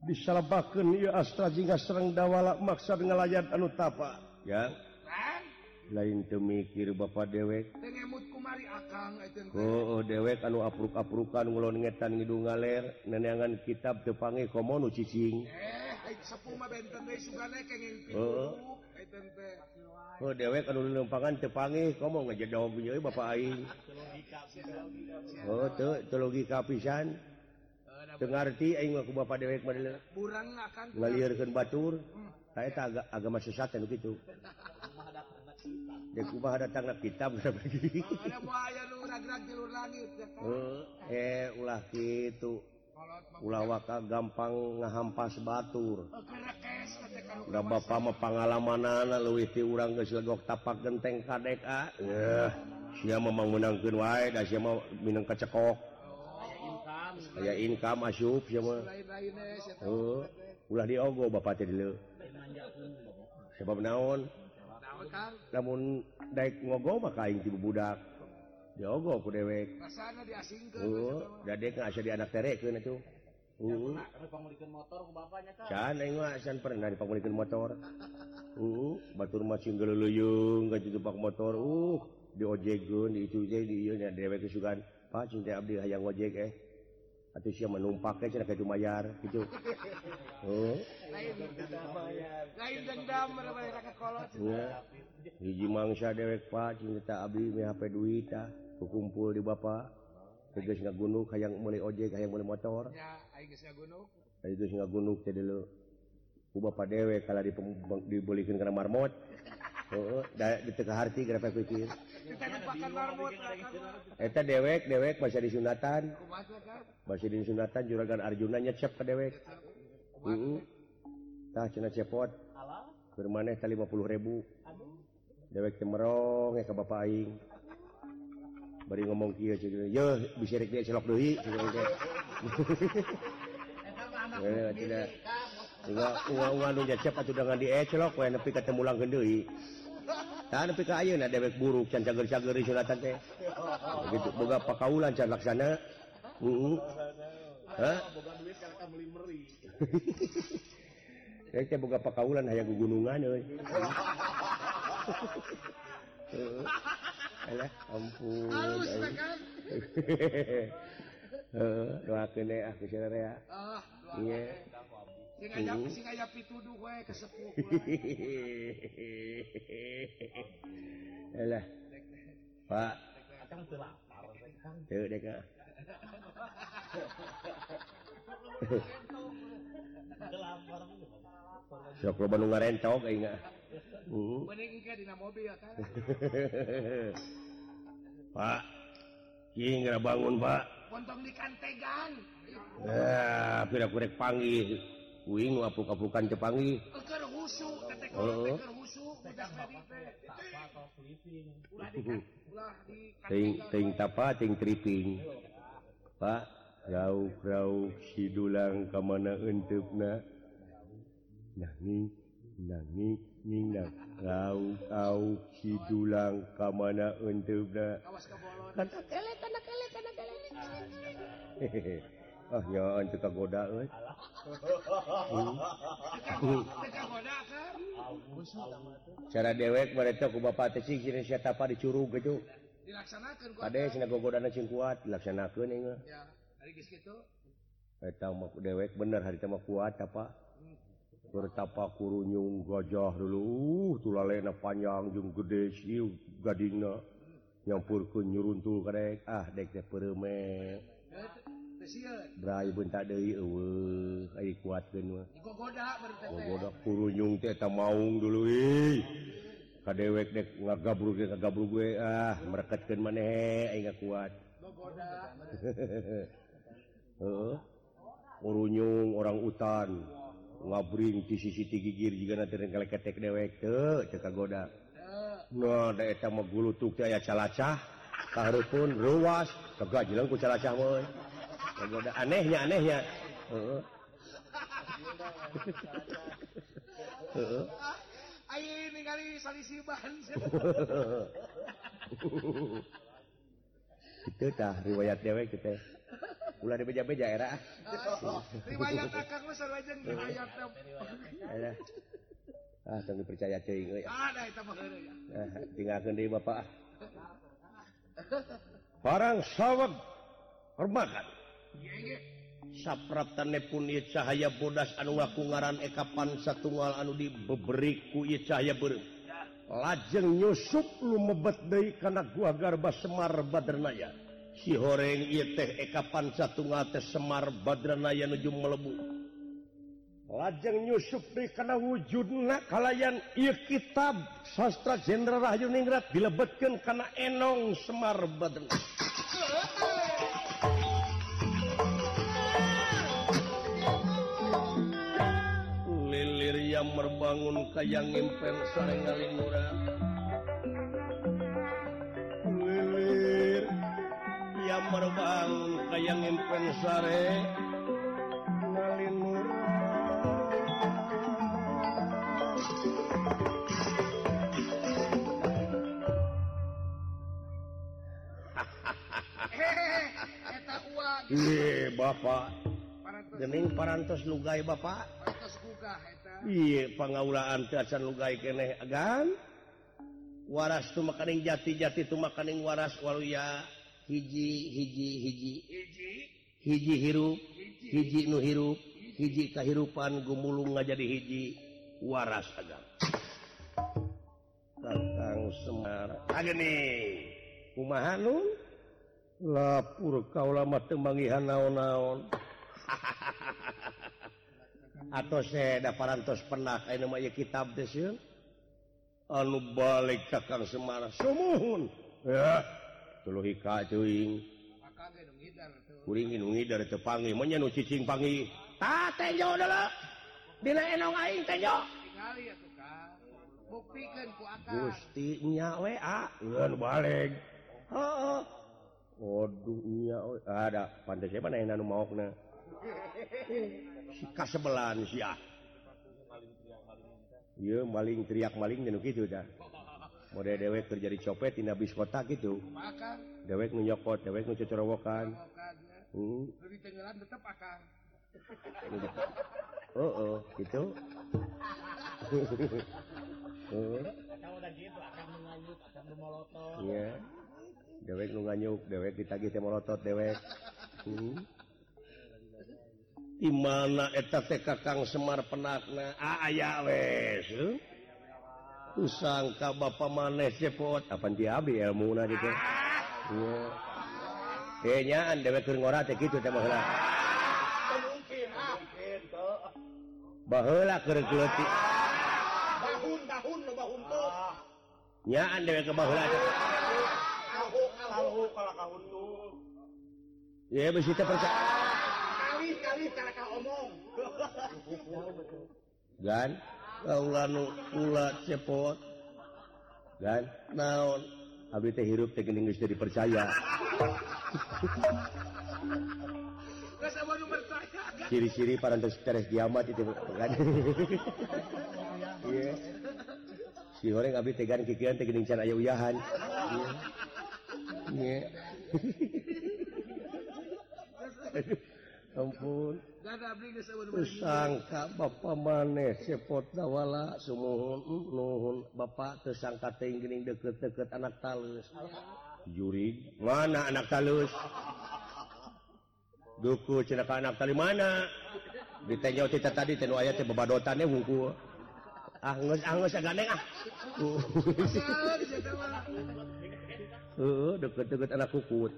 disalabakeun ieu astra jingga sereng dawala maksad ngalayan anu tapa ya lain teu mikir bapa dewek teu ngemut kumari akang euteuh heueuh dewek anu apruk-aprukan ngulon ngetan ngidung ngaler neneangan kitab teu panggih komo nu cicing sepuh mah benten deui sugana kenging pitu euteuh teh heueuh dewek anu leumpangan teu panggih komo ngajedog euy bapa aing. Oh, teu logika pisan. Teu ngarti aing ku bapa dewek mah deuleu. Urang akan ngalieurkeun batur. Ka eta agama sesat anu kitu. Deuk kumaha datangna kitab sabagi. Ada bahaya nu ragrag di luar langit. Ulah kitu. Ulah waka gampang ngahampas batur. Udah bapa mah pangalamanana leuwih ti urang geus legok tapak genteng kadek ah. Sia memang menangkeun wae da sia mah minang kacekok. Aya income asup sia mah. Heuh, ulah diogo bapa teh deuleu. Sebab naon? Lamun daek ngogo mah ka aing ti budak. Diogo ku dewek. Rasana diasingkeun. Heuh, da dek asa di anak terekeun atuh. Heuh. Pangulikeun motor ku bapa nya tah. Can aing mah can pernah dipangulikeun motor. Heuh, batur mah sing geleuleung ka ditu pak motor. Diojekeun ditu teh di ieu nya dewek kesugan Pak cing teh abdi hayang ojek atuh sia menumpak teh cenah kitu mayar kitu heuh lain dendam bae raka kolot hiji mangsa dewek Pak cing teh abdi meh hape duit tah kukumpul di bapa geus ngagunuk hayang meuli ojek hayang meuli motor nya aing geus ngagunuk tadi geus ngagunuk teh deuleu ku bapa dewek kala dibolikeun kana marmot heuh da diteu kaharti geura pikir eta dewek masih disunatan juragan Arjuna nyecep ka dewek tah cenah cepot keur maneh 50.000 dewek temerong ke bapak aing bari ngomong kieu ceuh yeuh bisirik dia celok deui tidak uang nu jacep atuh dengan dia celok we nepi ka teu mulang deui tah nepi ka ayeuna dewek buruk can cager-cageuri sunatan teh begitu boga pakaulan can laksana heeh hah boga duit kareka meuli meuri rek teh boga pakaulan hayang gugunungan euy alah ampun doakeun deh ah kieu rea ah ieu sing aya pituduh we kesepuh alah pak atang teu lapar teu dek ah lapar sok loba nu ngarentok aing mah mending engke dina mobil ya kan pak ieu ngara bangun pak kontong di kantegan ah pira kurek panggih kuing nu apuk-apukan teu panggih keur husu teh keur husu budak tadi teh tapa sleeping ting tapa ting triping pak rauk-rauk sidulang ka mana enteupna nanging ningnak rauk-rauk sidulang ka mana enteupna kana kelek ah nyoan teu kagoda euy. Cara dewek bareta ku bapa teh sing ciri sia tapa dicurug kitu. Dilaksanakeun ku. Ade sina gogodana cing kuat dilaksanakeun nya. Ya, ari geus kitu. Eta mah dewek bener hari teh mah kuat tapa. Keur tapa kurunyung gajah dulu tulalena panjang jeung gede sieu gadingna. Nyampurkeun nyuruntul karek ah dek teh peureum meh. Brai bentak deui eueuh ai kuatkeun mah. Digogoda bari teh. Gogoda kurunyung teh eta maung dulu euy. Kadewek dek ngagabrug teh kagabrug we ah mereketkeun maneh aing gak kuat. Gogoda. Heeh. Kurunyung orang utan ngabring ti sisi ti gigir jigana teh ngaleketek dewek teu teu kagoda. Nah, da eta mah gulutuk teh aya calacah, kahareupeun ruwas, kagajleung ku calacah we. Kagoda anehnya. Heeh. Heeh. Ayeuna ningali salisiban. Kitu tah riwayat dewek kitu teh. Ulah dibeja-beja era. Riwayat akang mah sarwajeng riwayat teh. Alah. Ah, tong dipercaya teuing euy. Ah, da eta mah heureuy. Ah, tinggalkeun deui bapak ah. Barang saweg hormakan. Sapraptane pun ieu cahaya bodas anu ngakungaran ekapan satunggal anu dibeberi ku ieu cahaya beureum. Lajeng nyusup lumebet deui kana gua garba Semar Badranaya. Si horeng ieu teh ekapan satunggal teh Semar Badranaya nuju melebu. Lajeng nyusup di kana wujudna kalayan ieu kitab sastra Jenderal Rayuningrat dilebetkeun kana enong Semar Badranaya. Lilir yang merbangun kayang impen sareng ngalingura. Lilir yang merbangun kayang impen sareng ngalingura. Iye bapak gening parantos lugai bapak parantos gugah eta iye pangaulaan teh acan lugai keneh agan waras tumakaning jati tumakaning waras waluya hiji hirup hiji nu hirup hiji kahirupan gumulung ngajadi hiji waras agan Kakang Semar agening kumaha nu lapur kaula mah teu manggihan naon-naon. Atos da parantos pernah anu mah ieu kitab teh sieun. Anu balik Kakang Semar sumuhun. Ya, tuluhi ka teuing. Kuring nu ngidar teu panggih, mun nya nu cicing panggih. Ta tenjo deuleu. Dina enong aing tenjo. Tingali atuh Kang. buktikan ku akal gusti nya we ngeun balik heeh waduh nya we ada pantes nya mana anu maokna si kasebelan si ieu maling teriak maling nu kitu tah mode dewek keur jadi copet dina bis kota kitu dewek nu nyokot dewek nu cocorowokan leuwih tenggelam tetep akal oh gitu kalau udah gitu akan menganyuk akan memolotot iya dewek lu nganyuk dewek ditagih teh molotot dewek di mana eta teh kakang Semar penakna aya wes kusangka bapa maneh cepot apan ti abdi ilmuna ditu iya kayaan dewek keur ngora teh kitu teh baheula baheula keur geleutik tahun-tahun nu bahuntung nyaan dewek ke baheula kalau kala kahuntung ieu bisi teh percaya kali cara ka omong gan kaula nu kula cepot gan naon abdi teh hirup teh geuning geus dipercaya rasa baru percaya ciri-ciri parantos teres kiamat itu kan ieu si horeng abdi teh gan kikian teh geuning can aya uyahan ieu ampun sangka bapa maneh sepot dawala sumuhun nuhun bapa tersangka teh geuning deket-deket anak talus jurig mana anak talus duku cenah ka anak tali mana ditanya teh tadi teh nu aya teh babadotan teh wungkul angeus agandeng deket-deket anak kukut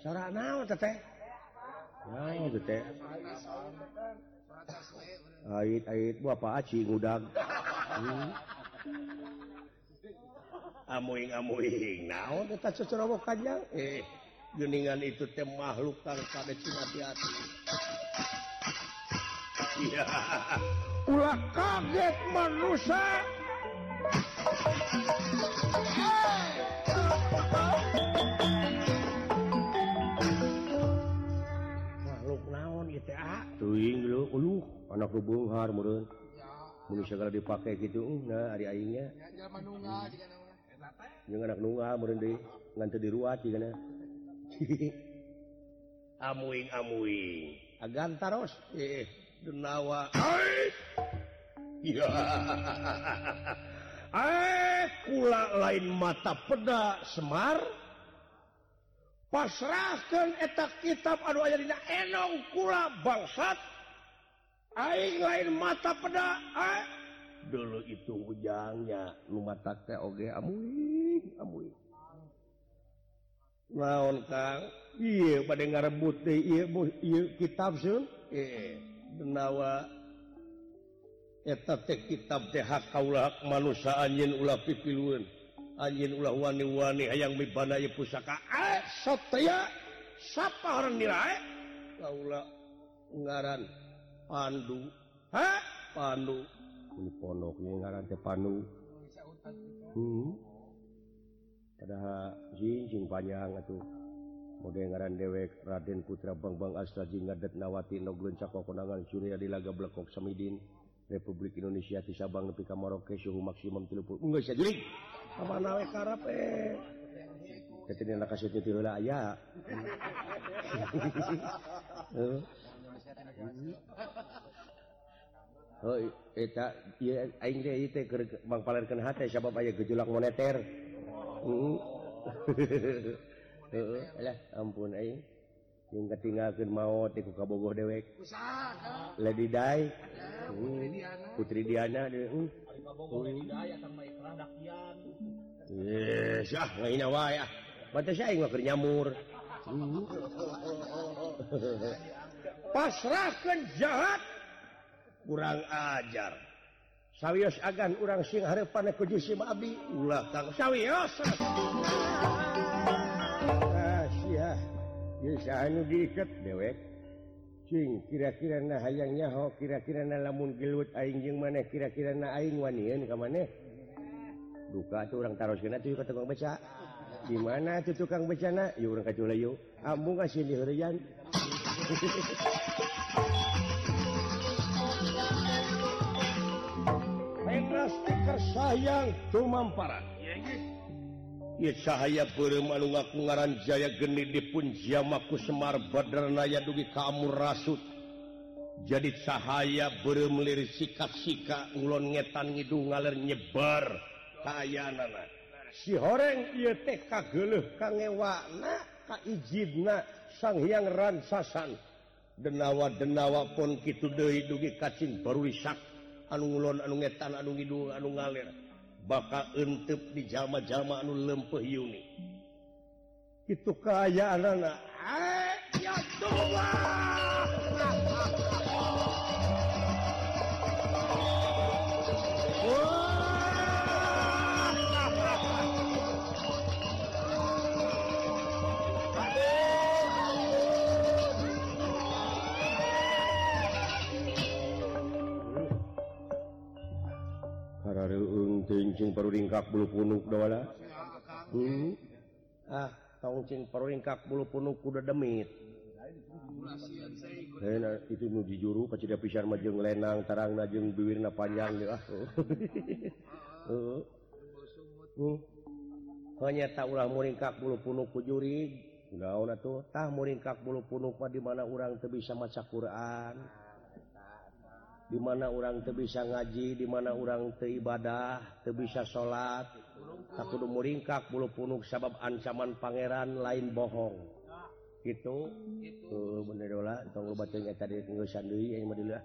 Sora naon teteh? Naon teteh? Ait-ait bu apa aci ngudang. Amuing-amuing naon eta cocorowo kanjang? Geuningan itu teh makhluk kang kada cingati-ati. Iya. Ulah kaget manusia. Makhluk naon ieu teh teuing leuh uluh anak nu beunghar meureun mun sagala dipake kitu nah ari aing nya jalma nunggal jigana eta teh jeung anak nunggal meureun deui ngan teu diruat jigana amuing-amuing agan taros denawa iya kula lain mata peda Semar pasrahkan eta kitab anu aya dina enong kula bangsat aing lain mata peda dulu itu ujangnya nu mata teh oge amuing amuing naon kang ieu bade ngarebut teh ieu kitab seun denawa eta teh kitab teh hak kaula hak manusia anjeun ulah pipilueun anjeun ulah wani-wani hayang mibana ieu pusaka satya sapahoreun dirae kaula ngaran Pandu Pandu nu pondok ieu ngaran teh Pandu padahal jinjing panjang atuh mode ngaran dewek Raden Putra Bangbang Astraji Ngadet Nawati Noglen Cakokonangan Surya di Laga Blekok Samidin Republik Indonesia di Sabang nepi ka Merauke suhu maksimum 30. Enggeus sajuring. Kamana we karep Ketina na kasutnya ti heula aya. Heuh eta ieu aing teh teh keur mangpalerkeun hate sabab aya gejolak moneter. Alah ampun aing jeung katinggalkeun maot ku kabogoh dewek. Usaha. Lady Day. Putri Diana deui. Ari kabogoh Lady Day atan mah iklan dakian. Yes, ah ngaina wae ah. Pantes aing mah keur nyamur. Pasrahkeun jahat kurang ajar. Sawios agan urang sing hareupan ku Gusti mah abdi ulah kang sawios. Ah sia. anu diikat dewek cing kira-kira na hayang nyaho kira-kira na lamun gelut aing jeung maneh kira-kira na aing wanian ka maneh duka tuh orang taroskeun atuh ka tukang beca di mana tuh tukang becana ieu urang kacula yeu ambung ka sini heureyan Petra stiker sayang tumamparan Ieu cahaya beureum anu ngakungaran Jaya Geni dipun jama ku Semar Badranaya dugi ka Amur Rasut. Jadi cahaya beureum lirik sikat-sika ngulon ngetan ngidung ngaler nyebar ka ayanana. Si horeng ieu teh kageuleuh ka ngewana ka ijidna Sang Hyang Ransasan. Denawa-denawa pon kitu deui dugi ka Cing Barulisak anu ngulon anu ngetan anu ngidung anu ngaler. Baka entep di jama-jama anu lempeh yuni itu kayaan anak ya tua Cing perlu ringkak bulu punuk doala. Tong cing perlu ringkak bulu punuk kuda demit. Itu nu dijuru kacida pisan mah jeung lenang tarangna jeung biwirna panjang deuh. Hanya tak ulah muringkak bulu punuk ku juri. Naon atuh? Tah muringkak bulu punuk mah di mana urang teu bisa maca Quran. Di mana orang teu bisa ngaji, di mana orang teu ibadah, teu bisa salat, tak kudu muringkak bulu punuk sabab ancaman pangeran lain bohong. Gitu. Bener dola, tong lu batunya tadi ngeusan deui ieu mah dieulah.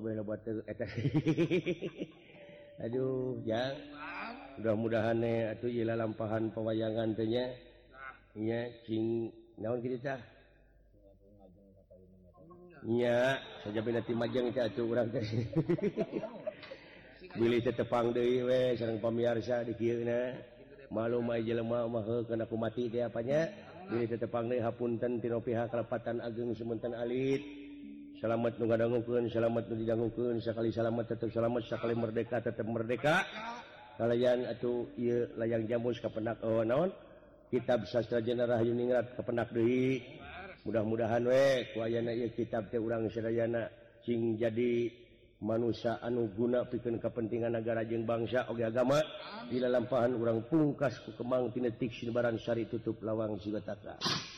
Abeh lu batu eta. Aduh, jang. Mudah-mudahan atuh ieu lalampahan pawayangan teh nya. Nya cing naon kitu tah? Nya saja bina ti majang teh atuh urang teh. Bilih teh tepang deui we sareng pamirsa di kieu na. Malum aya jelema mah heuh kana kumati teh apa nya. Bilih teh tepang deui hapunten tina pihak kalepatan ageung sumunten alit. Salamet nu ngadangukeun, salamet nu didangukeun, sakali salamet tetep salamet, sakali merdeka tetep merdeka. Kalayan atuh ieu layang jamus kapendak naon? Kitab Sastra Jana Rahyuningrat kapendak deui. Mudah-mudahan we ku ayana ieu kitab teh urang sadayana cing jadi manusia anu guna pikeun kapentingan nagara jeung bangsa oge agama dilalampahan urang pungkas ku kemang tina tik sinebaran sari tutup lawang sigataka.